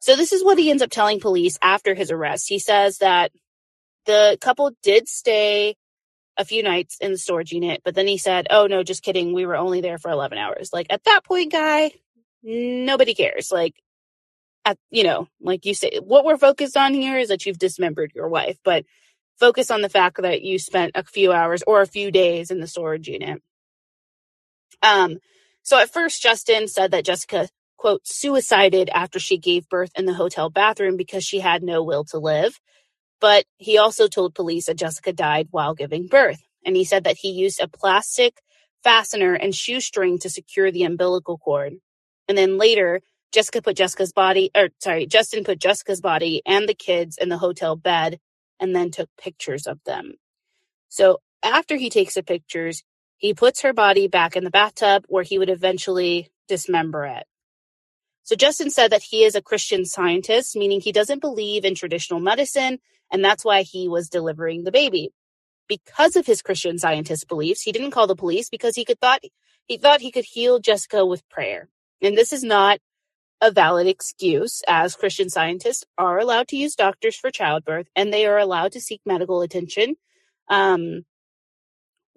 So this is what he ends up telling police after his arrest. He says that the couple did stay a few nights in the storage unit, but then he said, oh no, just kidding, we were only there for eleven hours. Like, at that point, guy, nobody cares. Like, at, you know, like you say, what we're focused on here is that you've dismembered your wife, but focus on the fact that you spent a few hours or a few days in the storage unit. Um, so at first, Justin said that Jessica, quote, suicided after she gave birth in the hotel bathroom because she had no will to live. But he also told police that Jessica died while giving birth. And he said that he used a plastic fastener and shoestring to secure the umbilical cord. And then later, Jessica put Jessica's body, or sorry, Justin put Jessica's body and the kids in the hotel bed and then took pictures of them. So after he takes the pictures, he puts her body back in the bathtub where he would eventually dismember it. So Justin said that he is a Christian Scientist, meaning he doesn't believe in traditional medicine, and that's why he was delivering the baby. Because of his Christian Scientist beliefs, he didn't call the police because he could thought he thought he could heal Jessica with prayer. And this is not a valid excuse, as Christian Scientists are allowed to use doctors for childbirth, and they are allowed to seek medical attention. Um,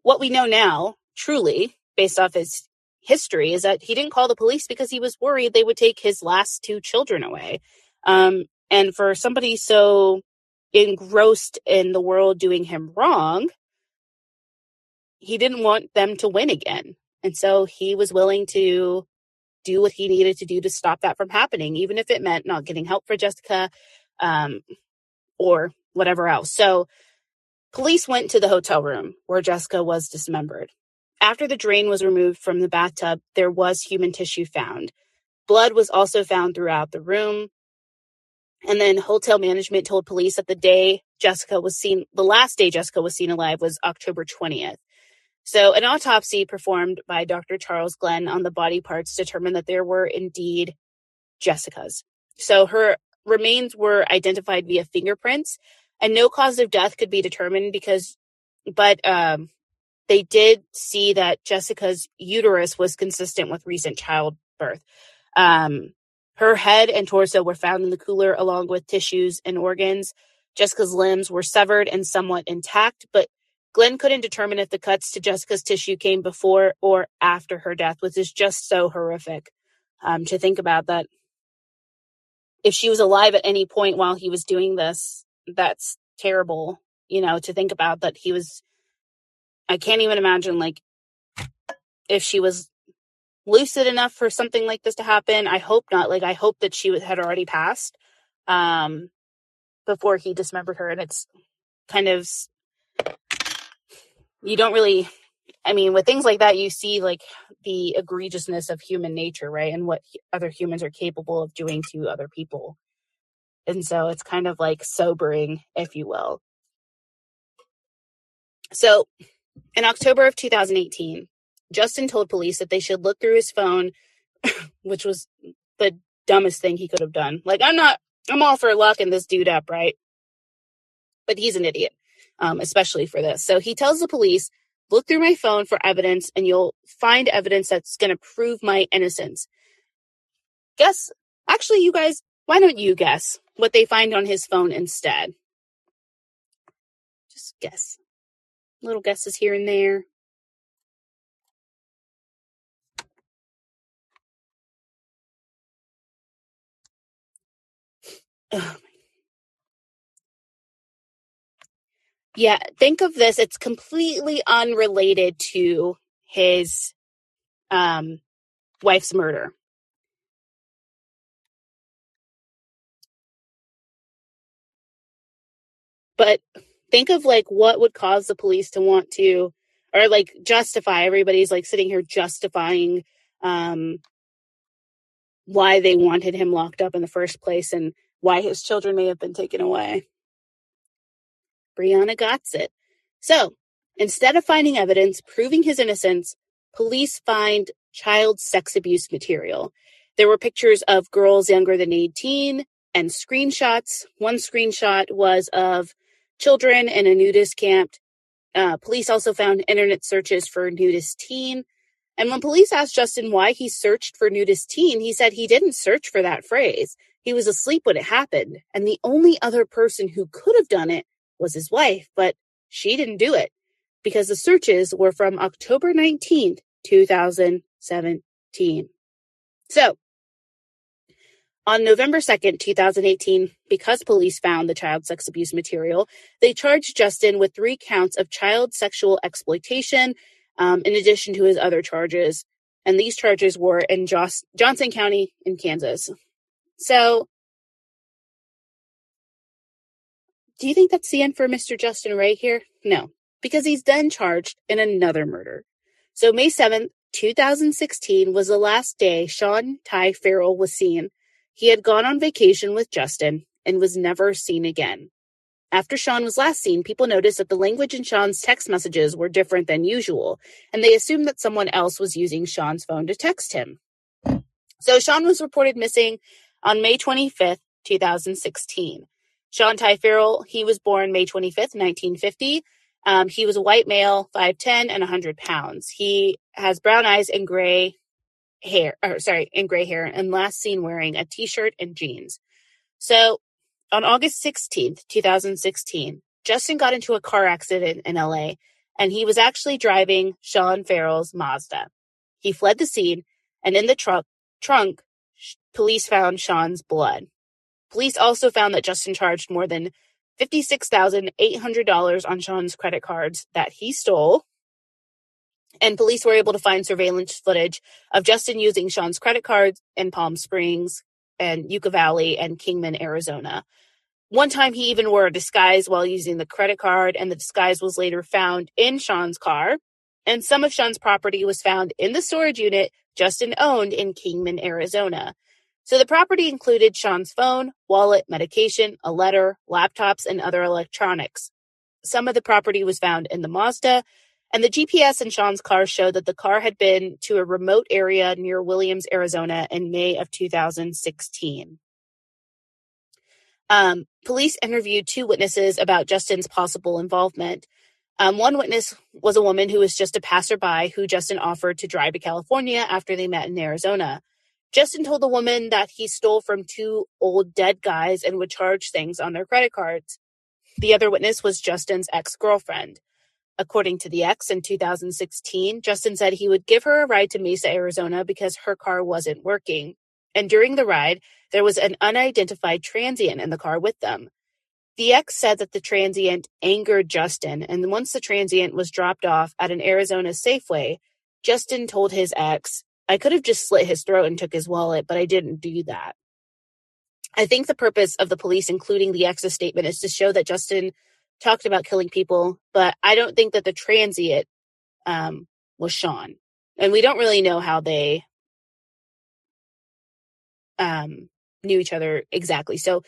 what we know now, truly, based off his history, is that he didn't call the police because he was worried they would take his last two children away. Um, and for somebody so engrossed in the world doing him wrong, he didn't want them to win again. And so he was willing to do what he needed to do to stop that from happening, even if it meant not getting help for Jessica um, or whatever else. So police went to the hotel room where Jessica was dismembered. After the drain was removed from the bathtub, there was human tissue found. Blood was also found throughout the room. And then hotel management told police that the day Jessica was seen, the last day Jessica was seen alive was October twentieth. So an autopsy performed by Doctor Charles Glenn on the body parts determined that there were indeed Jessica's. So her remains were identified via fingerprints, and no cause of death could be determined because, but um, they did see that Jessica's uterus was consistent with recent childbirth. Um, Her head and torso were found in the cooler along with tissues and organs. Jessica's limbs were severed and somewhat intact, but Glenn couldn't determine if the cuts to Jessica's tissue came before or after her death, which is just so horrific um, to think about, that if she was alive at any point while he was doing this, that's terrible, you know, to think about that he was, I can't even imagine, like, if she was lucid enough for something like this to happen. I hope not. Like, I hope that she had already passed um, before he dismembered her. And it's kind of, you don't really, I mean, with things like that, you see, like, the egregiousness of human nature, right? And what other humans are capable of doing to other people. And so it's kind of, like, sobering, if you will. So in October of two thousand eighteen, Justin told police that they should look through his phone, which was the dumbest thing he could have done. Like, I'm not, I'm all for locking this dude up, right? But he's an idiot, um, especially for this. So he tells the police, look through my phone for evidence and you'll find evidence that's going to prove my innocence. Guess, actually, you guys, why don't you guess what they find on his phone instead? Just guess. Little guesses here and there. Oh. Yeah, think of this. It's completely unrelated to his um, wife's murder. But think of, like, what would cause the police to want to, or, like, justify. Everybody's, like, sitting here justifying um, why they wanted him locked up in the first place and why his children may have been taken away. Brianna got it. So instead of finding evidence proving his innocence, police find child sex abuse material. There were pictures of girls younger than eighteen and screenshots. One screenshot was of children in a nudist camp. Uh, police also found internet searches for nudist teen. And when police asked Justin why he searched for nudist teen, he said he didn't search for that phrase. He was asleep when it happened. And the only other person who could have done it was his wife, but she didn't do it because the searches were from October nineteenth, twenty seventeen. So on November second, twenty eighteen, because police found the child sex abuse material, they charged Justin with three counts of child sexual exploitation, um, in addition to his other charges. And these charges were in Joss- Johnson County in Kansas. So do you think that's the end for Mister Justin Rey here? No, because he's then charged in another murder. So May seventh, twenty sixteen was the last day Sean Ty Farrell was seen. He had gone on vacation with Justin and was never seen again. After Sean was last seen, people noticed that the language in Sean's text messages were different than usual, and they assumed that someone else was using Sean's phone to text him. So Sean was reported missing on May twenty-fifth, twenty sixteen. Sean Ty Farrell, he was born May twenty-fifth, nineteen fifty. Um, he was a white male, five ten and one hundred pounds. He has brown eyes and gray hair, or sorry, and gray hair, and last seen wearing a t-shirt and jeans. So on August sixteenth, twenty sixteen, Justin got into a car accident in L A, and he was actually driving Sean Farrell's Mazda. He fled the scene, and in the tr- trunk, sh- police found Sean's blood. Police also found that Justin charged more than fifty-six thousand eight hundred dollars on Sean's credit cards that he stole. And police were able to find surveillance footage of Justin using Sean's credit cards in Palm Springs and Yucca Valley and Kingman, Arizona. One time he even wore a disguise while using the credit card, and the disguise was later found in Sean's car. And some of Sean's property was found in the storage unit Justin owned in Kingman, Arizona. So the property included Sean's phone, wallet, medication, a letter, laptops, and other electronics. Some of the property was found in the Mazda, and the G P S in Sean's car showed that the car had been to a remote area near Williams, Arizona in May of two thousand sixteen. Um, police interviewed two witnesses about Justin's possible involvement. Um, one witness was a woman who was just a passerby who Justin offered to drive to California after they met in Arizona. Justin told the woman that he stole from two old dead guys and would charge things on their credit cards. The other witness was Justin's ex-girlfriend. According to the ex, in two thousand sixteen, Justin said he would give her a ride to Mesa, Arizona because her car wasn't working. And during the ride, there was an unidentified transient in the car with them. The ex said that the transient angered Justin, and once the transient was dropped off at an Arizona Safeway, Justin told his ex, "I could have just slit his throat and took his wallet, but I didn't do that." I think the purpose of the police including the ex's statement is to show that Justin talked about killing people, but I don't think that the transient um, was Sean. And we don't really know how they um, knew each other exactly. So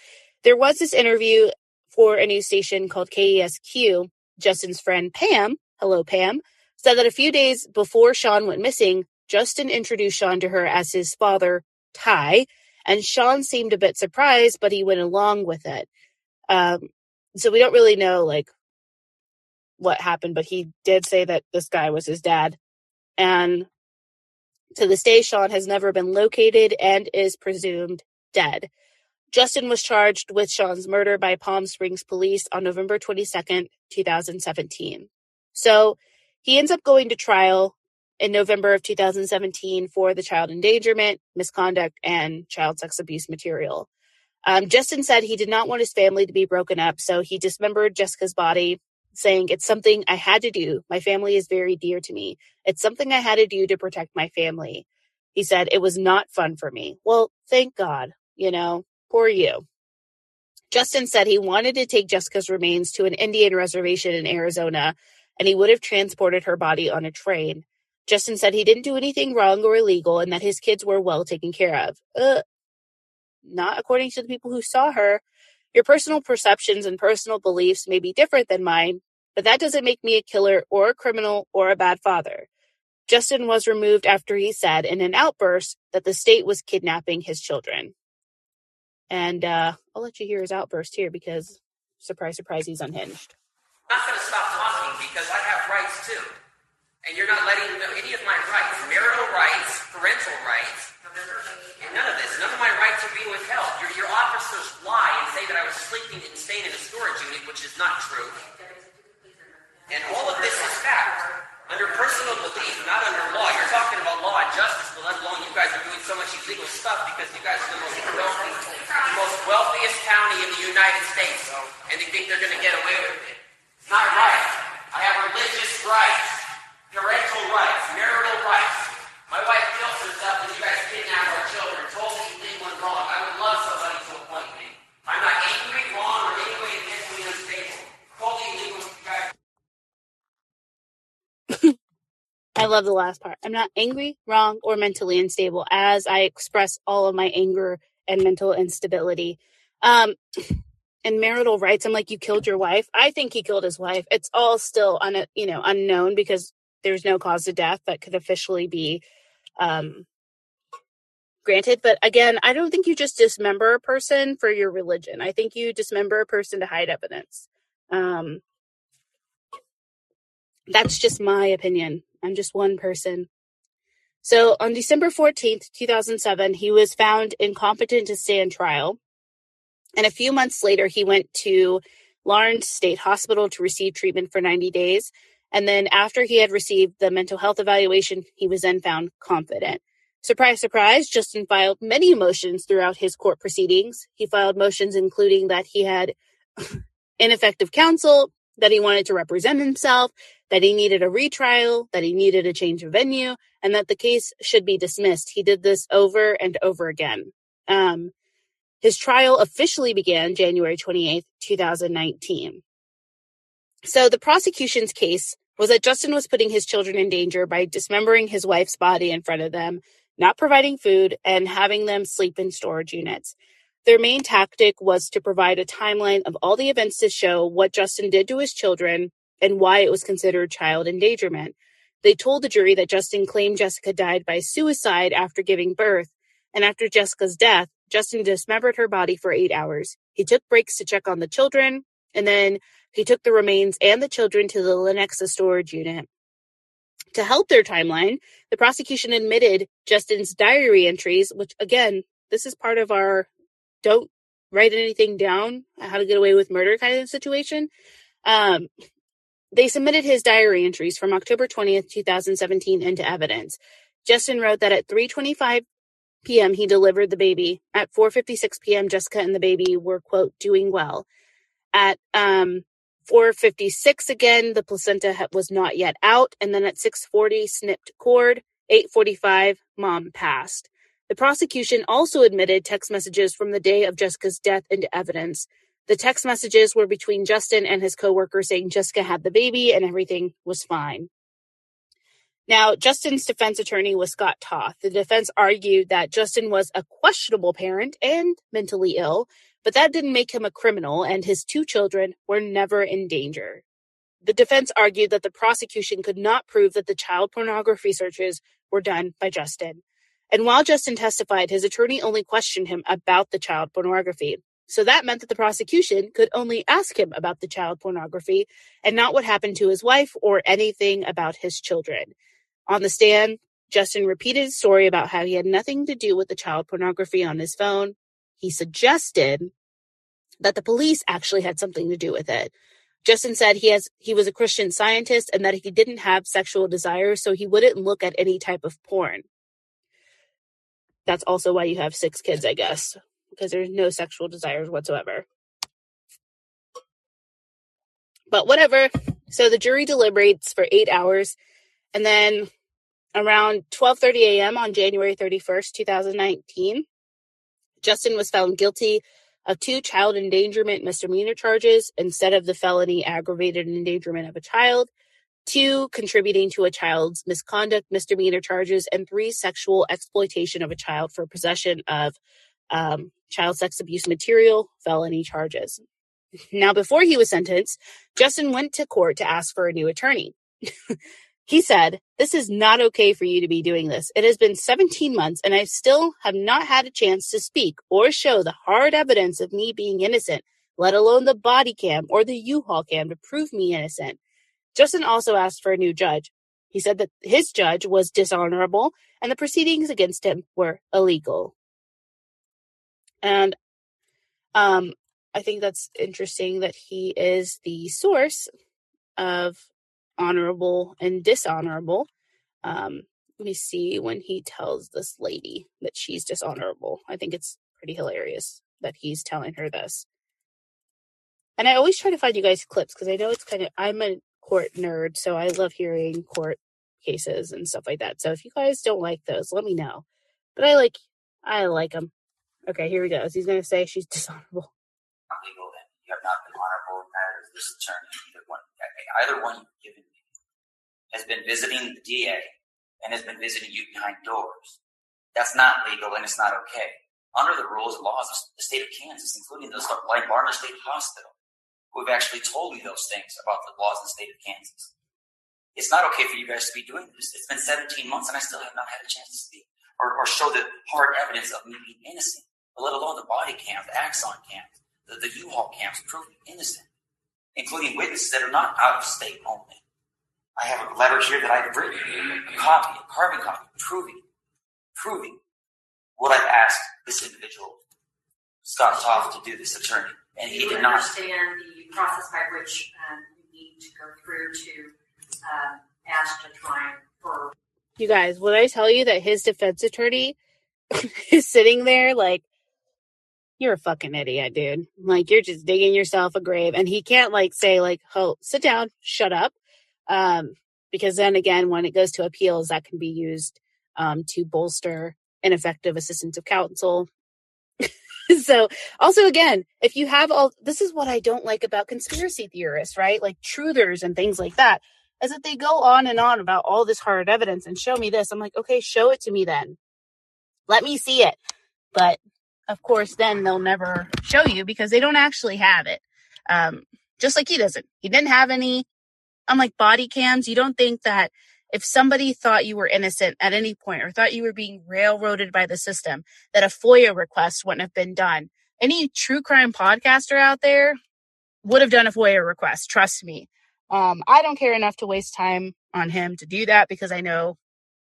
there was this interview for a news station called K E S Q. Justin's friend Pam, hello Pam, said that a few days before Sean went missing, Justin introduced Sean to her as his father, Ty, and Sean seemed a bit surprised, but he went along with it. Um, so we don't really know like what happened, but he did say that this guy was his dad. And to this day, Sean has never been located and is presumed dead. Justin was charged with Sean's murder by Palm Springs police on November twenty-second, twenty seventeen. So he ends up going to trial in November of two thousand seventeen for the child endangerment, misconduct, and child sex abuse material. Um, Justin said he did not want his family to be broken up, so he dismembered Jessica's body, saying, "It's something I had to do. My family is very dear to me. It's something I had to do to protect my family." He said, "It was not fun for me." Well, thank God, you know, poor you. Justin said he wanted to take Jessica's remains to an Indian reservation in Arizona, and he would have transported her body on a train. Justin said he didn't do anything wrong or illegal and that his kids were well taken care of. Uh, not according to the people who saw her. Your personal perceptions and personal beliefs may be different than mine, but that doesn't make me a killer or a criminal or a bad father. Justin was removed after he said in an outburst that the state was kidnapping his children. And uh, I'll let you hear his outburst here because, surprise, surprise, he's unhinged. I'm not going to stop talking because I have rights too. And you're not letting me know any of my rights, marital rights, parental rights, and none of this. None of my rights are being withheld. Your, your officers lie and say that I was sleeping insane in a storage unit, which is not true. And all of this is fact. Under personal belief, not under law. You're talking about law and justice, but let alone you guys are doing so much illegal stuff because you guys are the most wealthy, the most wealthiest county in the United States, and they think they're going to get away with it. It's not right. I have religious rights. Parental rights, marital rights. My wife kills herself when you guys kidnap our children. Totally legal and wrong. I would love somebody to appoint me. I'm not angry, wrong, or any way mentally unstable. Totally legal with you guys. I love the last part. I'm not angry, wrong, or mentally unstable, as I express all of my anger and mental instability. Um, and marital rights. I'm like, you killed your wife. I think he killed his wife. It's all still un- you know, unknown because there's no cause of death that could officially be um, granted. But again, I don't think you just dismember a person for your religion. I think you dismember a person to hide evidence. Um, that's just my opinion. I'm just one person. So on December fourteenth, two thousand seven, he was found incompetent to stand trial. And a few months later, he went to Lawrence State Hospital to receive treatment for ninety days. And then after he had received the mental health evaluation, he was then found competent. Surprise, surprise, Justin filed many motions throughout his court proceedings. He filed motions including that he had ineffective counsel, that he wanted to represent himself, that he needed a retrial, that he needed a change of venue, and that the case should be dismissed. He did this over and over again. Um, his trial officially began January twenty-eighth, two thousand nineteen. So the prosecution's case was that Justin was putting his children in danger by dismembering his wife's body in front of them, not providing food, and having them sleep in storage units. Their main tactic was to provide a timeline of all the events to show what Justin did to his children and why it was considered child endangerment. They told the jury that Justin claimed Jessica died by suicide after giving birth, and after Jessica's death, Justin dismembered her body for eight hours. He took breaks to check on the children, and then he took the remains and the children to the Lenexa storage unit. To help their timeline, the prosecution admitted Justin's diary entries, which, again, this is part of our don't write anything down, how to get away with murder kind of situation. Um, they submitted his diary entries from October twentieth, two thousand seventeen into evidence. Justin wrote that at three twenty-five p m he delivered the baby. At four fifty-six p m, Jessica and the baby were, quote, doing well. At um, four fifty-six again, the placenta ha- was not yet out. And then at six forty, snipped cord. eight forty-five, mom passed. The prosecution also admitted text messages from the day of Jessica's death into evidence. The text messages were between Justin and his coworker saying Jessica had the baby and everything was fine. Now, Justin's defense attorney was Scott Toth. The defense argued that Justin was a questionable parent and mentally ill, but that didn't make him a criminal, and his two children were never in danger. The defense argued that the prosecution could not prove that the child pornography searches were done by Justin. And while Justin testified, his attorney only questioned him about the child pornography. So that meant that the prosecution could only ask him about the child pornography and not what happened to his wife or anything about his children. On the stand, Justin repeated his story about how he had nothing to do with the child pornography on his phone. He suggested that the police actually had something to do with it. Justin said he has he was a Christian Scientist and that he didn't have sexual desires, so he wouldn't look at any type of porn. That's also why you have six kids, I guess, because there's no sexual desires whatsoever. But whatever. So the jury deliberates for eight hours. And then around twelve thirty a m on January thirty-first, twenty nineteen, Justin was found guilty of two child endangerment misdemeanor charges instead of the felony aggravated endangerment of a child, two contributing to a child's misconduct misdemeanor charges, and three sexual exploitation of a child for possession of um, child sex abuse material felony charges. Now, before he was sentenced, Justin went to court to ask for a new attorney. He said, "This is not okay for you to be doing this. It has been seventeen months and I still have not had a chance to speak or show the hard evidence of me being innocent, let alone the body cam or the U-Haul cam to prove me innocent." Justin also asked for a new judge. He said that his judge was dishonorable and the proceedings against him were illegal. And um, I think that's interesting that he is the source of honorable and dishonorable. Um, let me see when he tells this lady that she's dishonorable. I think it's pretty hilarious that he's telling her this. And I always try to find you guys clips because I know it's kind of, I'm a court nerd, so I love hearing court cases and stuff like that. So if you guys don't like those, let me know. But I like, I like them. Okay, here we go. He's going to say she's dishonorable. We know that you have not been honorable as this attorney, either one. Either one you've given me has been visiting the D A and has been visiting you behind doors. That's not legal and it's not okay. Under the rules and laws of the state of Kansas, including those like Barnard State Hospital, who have actually told me those things about the laws in the state of Kansas. It's not okay for you guys to be doing this. It's been seventeen months and I still have not had a chance to speak or, or show the hard evidence of me being innocent, let alone the body cam, the Axon cam, the, the U-Haul cams prove me innocent, including witnesses that are not out of state only. I have a letter here that I've written, a copy, a carbon copy, proving, proving what I've asked this individual, Scott Toth, to do, this attorney, and he did not. Do you understand the process by which um, you need to go through to um, ask to try for? You guys, when I tell you that his defense attorney is sitting there like, "You're a fucking idiot, dude. Like, you're just digging yourself a grave." And he can't, like, say, like, "Oh, sit down, shut up." Um, because then again, when it goes to appeals, that can be used um, to bolster ineffective assistance of counsel. So also, again, if you have all, this is what I don't like about conspiracy theorists, right? Like truthers and things like that, is that they go on and on about all this hard evidence and show me this. I'm like, okay, show it to me then. Let me see it. But of course, then they'll never show you because they don't actually have it. Um, just like he doesn't. He didn't have any, unlike body cams. You don't think that if somebody thought you were innocent at any point or thought you were being railroaded by the system, that a FOIA request wouldn't have been done. Any true crime podcaster out there would have done a FOIA request. Trust me. Um, I don't care enough to waste time on him to do that because I know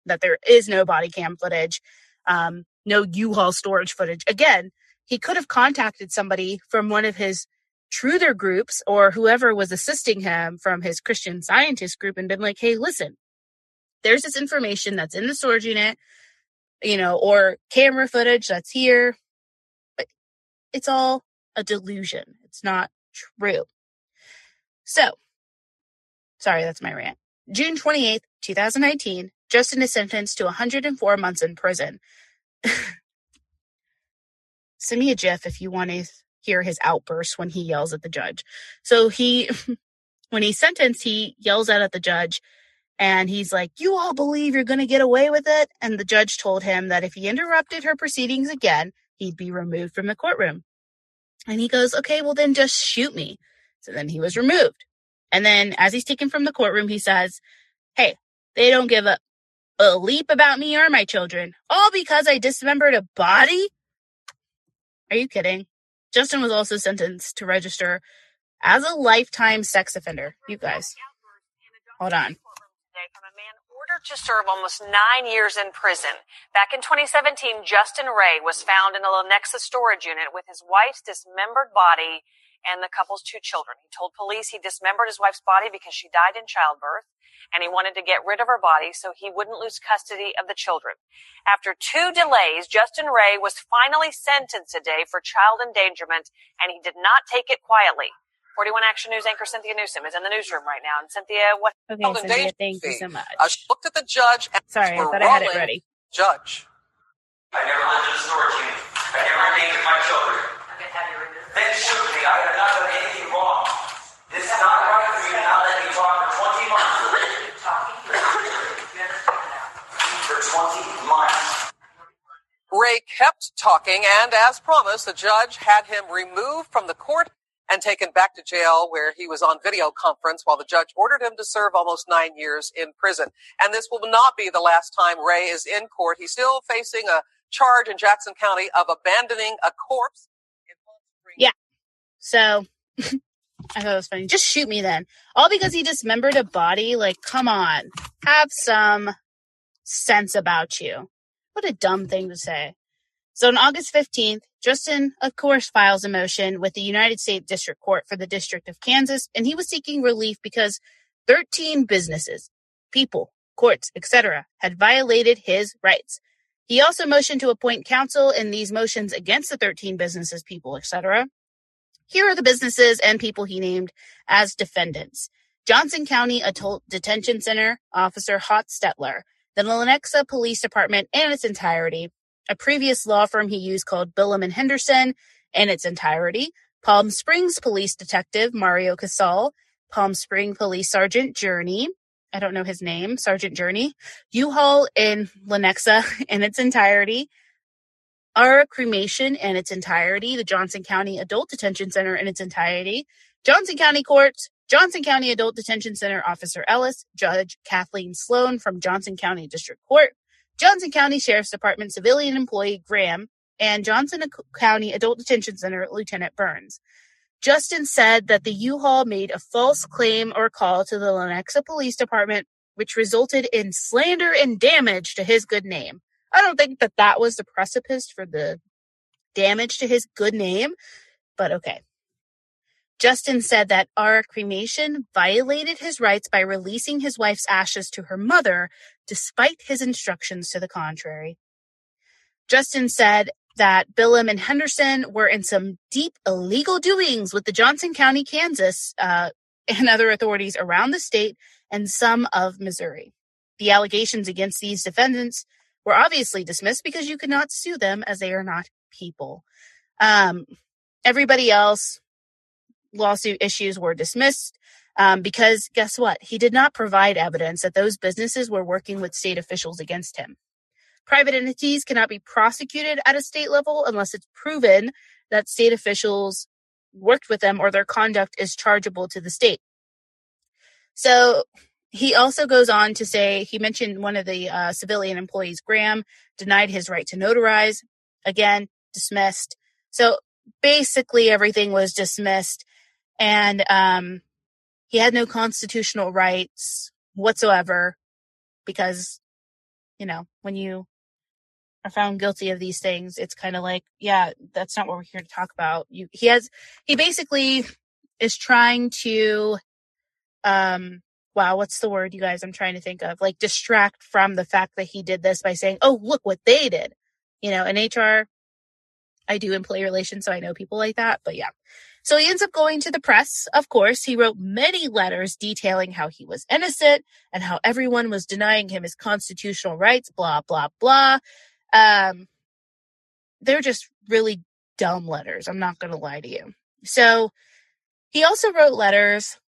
that there is no body cam footage. Um, no U-Haul storage footage. Again, he could have contacted somebody from one of his truther groups or whoever was assisting him from his Christian Scientist group and been like, "Hey, listen, there's this information that's in the storage unit. you know, or camera footage that's here. But it's all a delusion. It's not true. So, sorry, that's my rant. June twenty-eighth, twenty nineteen, Justin is sentenced to one hundred four months in prison. Send me a gif if you want to hear his outburst when he yells at the judge. So he, when he's sentenced, he yells out at the judge and he's like, "You all believe you're going to get away with it?" And the judge told him that if he interrupted her proceedings again, he'd be removed from the courtroom. And he goes, "Okay, well then just shoot me." So then he was removed. And then as he's taken from the courtroom, he says, "Hey, they don't give a, a leap about me or my children, all because I dismembered a body?" Are you kidding? Justin was also sentenced to register as a lifetime sex offender. You guys, hold on. From a man ordered to serve almost nine years in prison. Back in twenty seventeen, Justin Rey was found in a Lenexa storage unit with his wife's dismembered body and the couple's two children. He told police he dismembered his wife's body because she died in childbirth, and he wanted to get rid of her body so he wouldn't lose custody of the children. After two delays, Justin Rey was finally sentenced today for child endangerment, and he did not take it quietly. forty-one Action News anchor Cynthia Newsom is in the newsroom right now. And Cynthia, what? Okay, Cynthia, thank you so much. I looked at the judge. And Sorry, I thought I had it ready. Judge. I never lived in a storage unit. I never named my children. Then shoot me. I have not done anything wrong. This is not right for you to not let me talk for twenty months. For twenty months. Rey kept talking, and as promised, the judge had him removed from the court and taken back to jail where he was on video conference while the judge ordered him to serve almost nine years in prison. And this will not be the last time Rey is in court. He's still facing a charge in Jackson County of abandoning a corpse. Yeah. So I thought it was funny. Just shoot me then. All because he dismembered a body. Like, come on. Have some sense about you. What a dumb thing to say. So on August fifteenth, Justin, of course, files a motion with the United States District Court for the District of Kansas, and he was seeking relief because thirteen businesses, people, courts, et cetera had violated his rights. He also motioned to appoint counsel in these motions against the thirteen businesses, people, et cetera. Here are the businesses and people he named as defendants: Johnson County Adult Detention Center, Officer Hotstetler, the Lenexa Police Department in its entirety, a previous law firm he used called Billum and Henderson in its entirety, Palm Springs Police Detective Mario Casal, Palm Springs Police Sergeant Journey, I don't know his name, Sergeant Journey, U-Haul in Lenexa in its entirety, Our Cremation in its entirety, the Johnson County Adult Detention Center in its entirety, Johnson County Courts, Johnson County Adult Detention Center Officer Ellis, Judge Kathleen Sloan from Johnson County District Court, Johnson County Sheriff's Department civilian employee Graham, and Johnson County Adult Detention Center Lieutenant Burns. Justin said that the U-Haul made a false claim or call to the Lenexa Police Department, which resulted in slander and damage to his good name. I don't think that that was the precipice for the damage to his good name, but okay. Justin said that Our Cremation violated his rights by releasing his wife's ashes to her mother, despite his instructions to the contrary. Justin said that Billum and Henderson were in some deep illegal doings with the Johnson County, Kansas, uh, and other authorities around the state and some of Missouri. The allegations against these defendants were obviously dismissed because you could not sue them as they are not people. Um, everybody else... lawsuit issues were dismissed um, because guess what? He did not provide evidence that those businesses were working with state officials against him. Private entities cannot be prosecuted at a state level unless it's proven that state officials worked with them or their conduct is chargeable to the state. So he also goes on to say, he mentioned one of the uh, civilian employees, Graham, denied his right to notarize. Again, dismissed. So basically everything was dismissed. And um, he had no constitutional rights whatsoever because, you know, when you are found guilty of these things, it's kind of like, yeah, that's not what we're here to talk about. You, he has, he basically is trying to um, wow, what's the word, you guys, I'm trying to think of, like, distract from the fact that he did this by saying, oh, look what they did. You know, in H R, I do employee relations, so I know people like that. But yeah, so he ends up going to the press. Of course, he wrote many letters detailing how he was innocent and how everyone was denying him his constitutional rights, blah, blah, blah. Um, they're just really dumb letters. I'm not going to lie to you. So he also wrote letters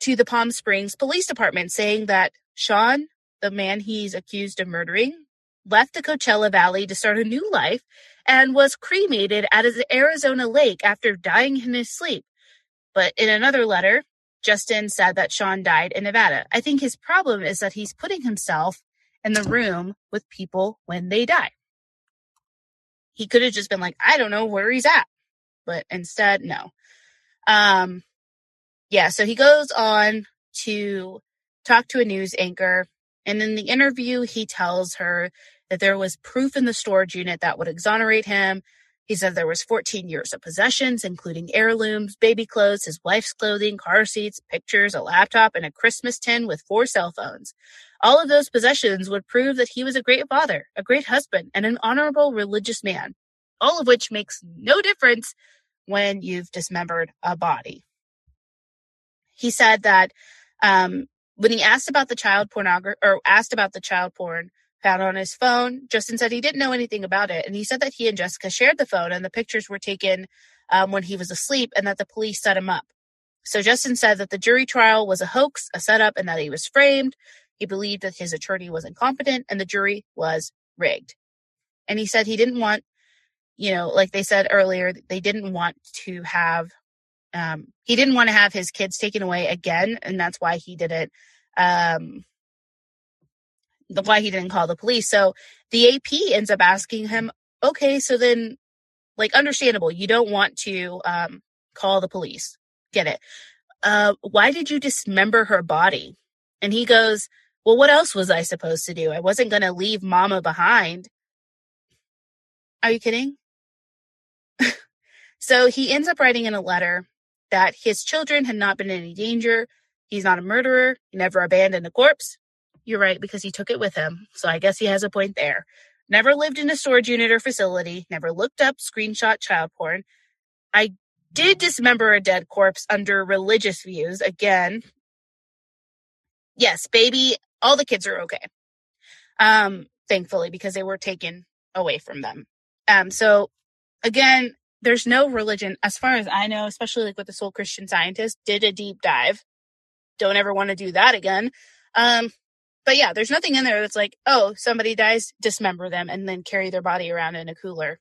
to the Palm Springs Police Department saying that Sean, the man he's accused of murdering, left the Coachella Valley to start a new life and was cremated at his Arizona lake after dying in his sleep. But in another letter, Justin said that Sean died in Nevada. I think his problem is that he's putting himself in the room with people when they die. He could have just been like, I don't know where he's at. But instead, no. Um, yeah, so he goes on to talk to a news anchor. And in the interview, he tells her that there was proof in the storage unit that would exonerate him. He said there was fourteen years of possessions, including heirlooms, baby clothes, his wife's clothing, car seats, pictures, a laptop, and a Christmas tin with four cell phones. All of those possessions would prove that he was a great father, a great husband, and an honorable religious man, all of which makes no difference when you've dismembered a body. He said that um, when he asked about the child pornography or asked about the child porn found on his phone, Justin said he didn't know anything about it. And he said that he and Jessica shared the phone and the pictures were taken um, when he was asleep and that the police set him up. So Justin said that the jury trial was a hoax, a setup, and that he was framed. He believed that his attorney was incompetent and the jury was rigged. And he said he didn't want, you know, like they said earlier, they didn't want to have, um, he didn't want to have his kids taken away again. And that's why he didn't, um, the, why he didn't call the police. So the A P ends up asking him, okay, so then, like, understandable. You don't want to, um, call the police. Get it. Uh, why did you dismember her body? And he goes, well, what else was I supposed to do? I wasn't going to leave mama behind. Are you kidding? So he ends up writing in a letter that his children had not been in any danger. He's not a murderer. He never abandoned a corpse. You're right, because he took it with him. So I guess he has a point there. Never lived in a storage unit or facility. Never looked up screenshot child porn. I did dismember a dead corpse under religious views. Again, yes, baby, all the kids are okay. Um, thankfully, because they were taken away from them. Um, so again, there's no religion, as far as I know, especially like with this whole Christian Scientist, did a deep dive. Don't ever want to do that again. Um, but yeah, there's nothing in there that's like, oh, somebody dies, dismember them, and then carry their body around in a cooler.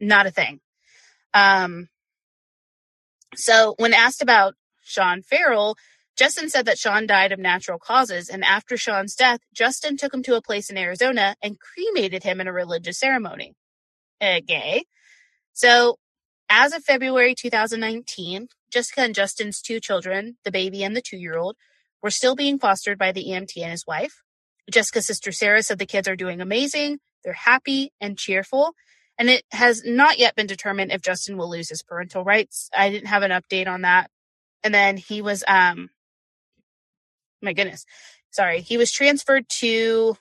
Not a thing. Um, so when asked about Sean Farrell, Justin said that Sean died of natural causes, and after Sean's death, Justin took him to a place in Arizona and cremated him in a religious ceremony. Okay. So, as of February two thousand nineteen, Jessica and Justin's two children, the baby and the two-year-old, were still being fostered by the E M T and his wife. Jessica's sister Sarah said the kids are doing amazing, they're happy and cheerful, and it has not yet been determined if Justin will lose his parental rights. I didn't have an update on that. And then he was, um, my goodness, sorry, he was transferred to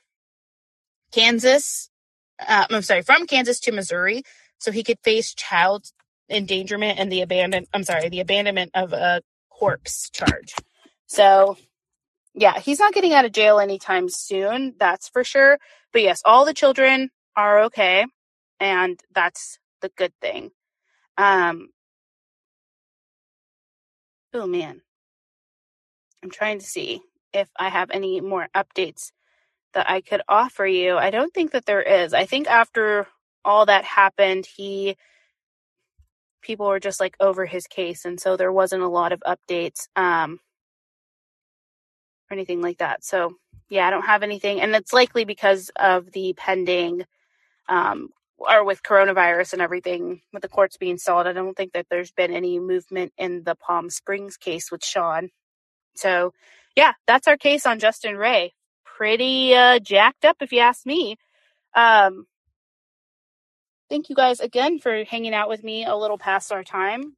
Kansas, uh, I'm sorry, from Kansas to Missouri, so he could face child endangerment and the abandon, I'm sorry, the abandonment of a corpse charge. So, yeah, he's not getting out of jail anytime soon, that's for sure. But yes, all the children are okay, and that's the good thing. Um, oh, man. I'm trying to see if I have any more updates that I could offer you. I don't think that there is. I think after all that happened, he, people were just like over his case. And so there wasn't a lot of updates, um, or anything like that. So yeah, I don't have anything. And it's likely because of the pending, um, or with coronavirus and everything with the courts being stalled. I don't think that there's been any movement in the Palm Springs case with Sean. So yeah, that's our case on Justin Rey. Pretty, uh, jacked up if you ask me. Um, Thank you guys again for hanging out with me a little past our time.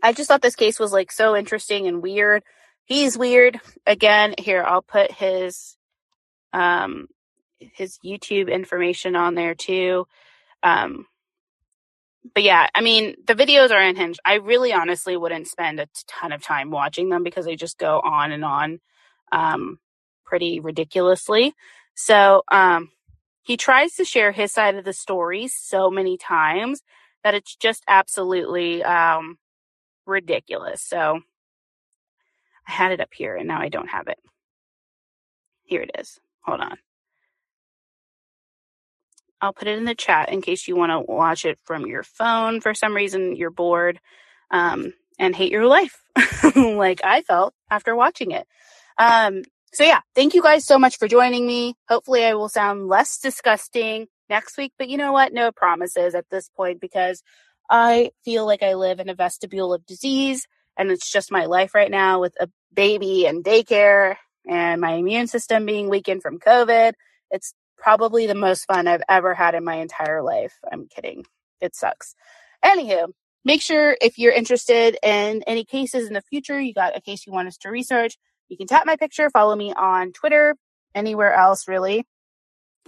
I just thought this case was like so interesting and weird. he's weird. Again, here, I'll put his um his YouTube information on there too. Um, but yeah, I mean, the videos are unhinged. I really honestly wouldn't spend a ton of time watching them because they just go on and on um, pretty ridiculously. So um, he tries to share his side of the story so many times that it's just absolutely um, ridiculous. So I had it up here and now I don't have it. Here it is. Hold on. I'll put it in the chat in case you want to watch it from your phone. For some reason, you're bored um, and hate your life, like I felt after watching it. Um, so, yeah, thank you guys so much for joining me. Hopefully, I will sound less disgusting next week. But you know what? No promises at this point because I feel like I live in a vestibule of disease, and it's just my life right now with a baby and daycare and my immune system being weakened from COVID. It's probably the most fun I've ever had in my entire life. I'm kidding. It sucks. Anywho, make sure if you're interested in any cases in the future, you got a case you want us to research, you can tap my picture, follow me on Twitter, anywhere else really.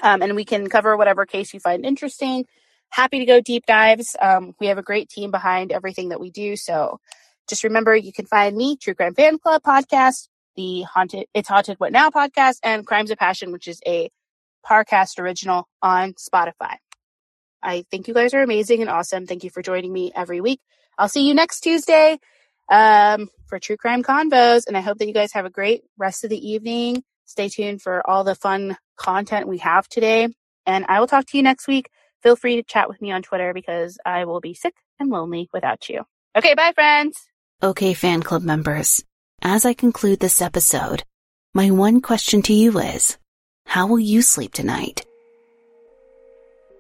Um, and we can cover whatever case you find interesting. Happy to go deep dives. Um, we have a great team behind everything that we do. So just remember, you can find me, True Crime Fan Club podcast, the Haunted, It's Haunted What Now podcast, and Crimes of Passion, which is a Parcast original on Spotify. I think you guys are amazing and awesome. Thank you for joining me every week. I'll see you next Tuesday um, for True Crime Convos, and I hope that you guys have a great rest of the evening. Stay tuned for all the fun content we have today, and I will talk to you next week. Feel free to chat with me on Twitter because I will be sick and lonely without you. Okay, bye, friends. Okay, fan club members. As I conclude this episode, my one question to you is, how will you sleep tonight?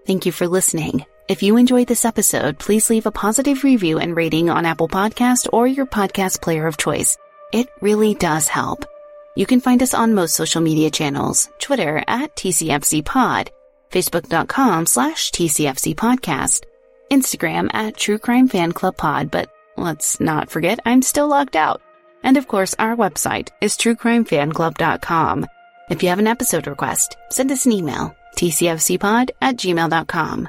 Thank you for listening. If you enjoyed this episode, please leave a positive review and rating on Apple Podcast or your podcast player of choice. It really does help. You can find us on most social media channels, Twitter at T C F C Pod, Facebook.com slash TCFC Podcast, Instagram at True Crime Fan Club Pod, but let's not forget I'm still locked out. And of course, our website is True Crime Fan Club dot com. If you have an episode request, send us an email, T C F C pod at gmail dot com.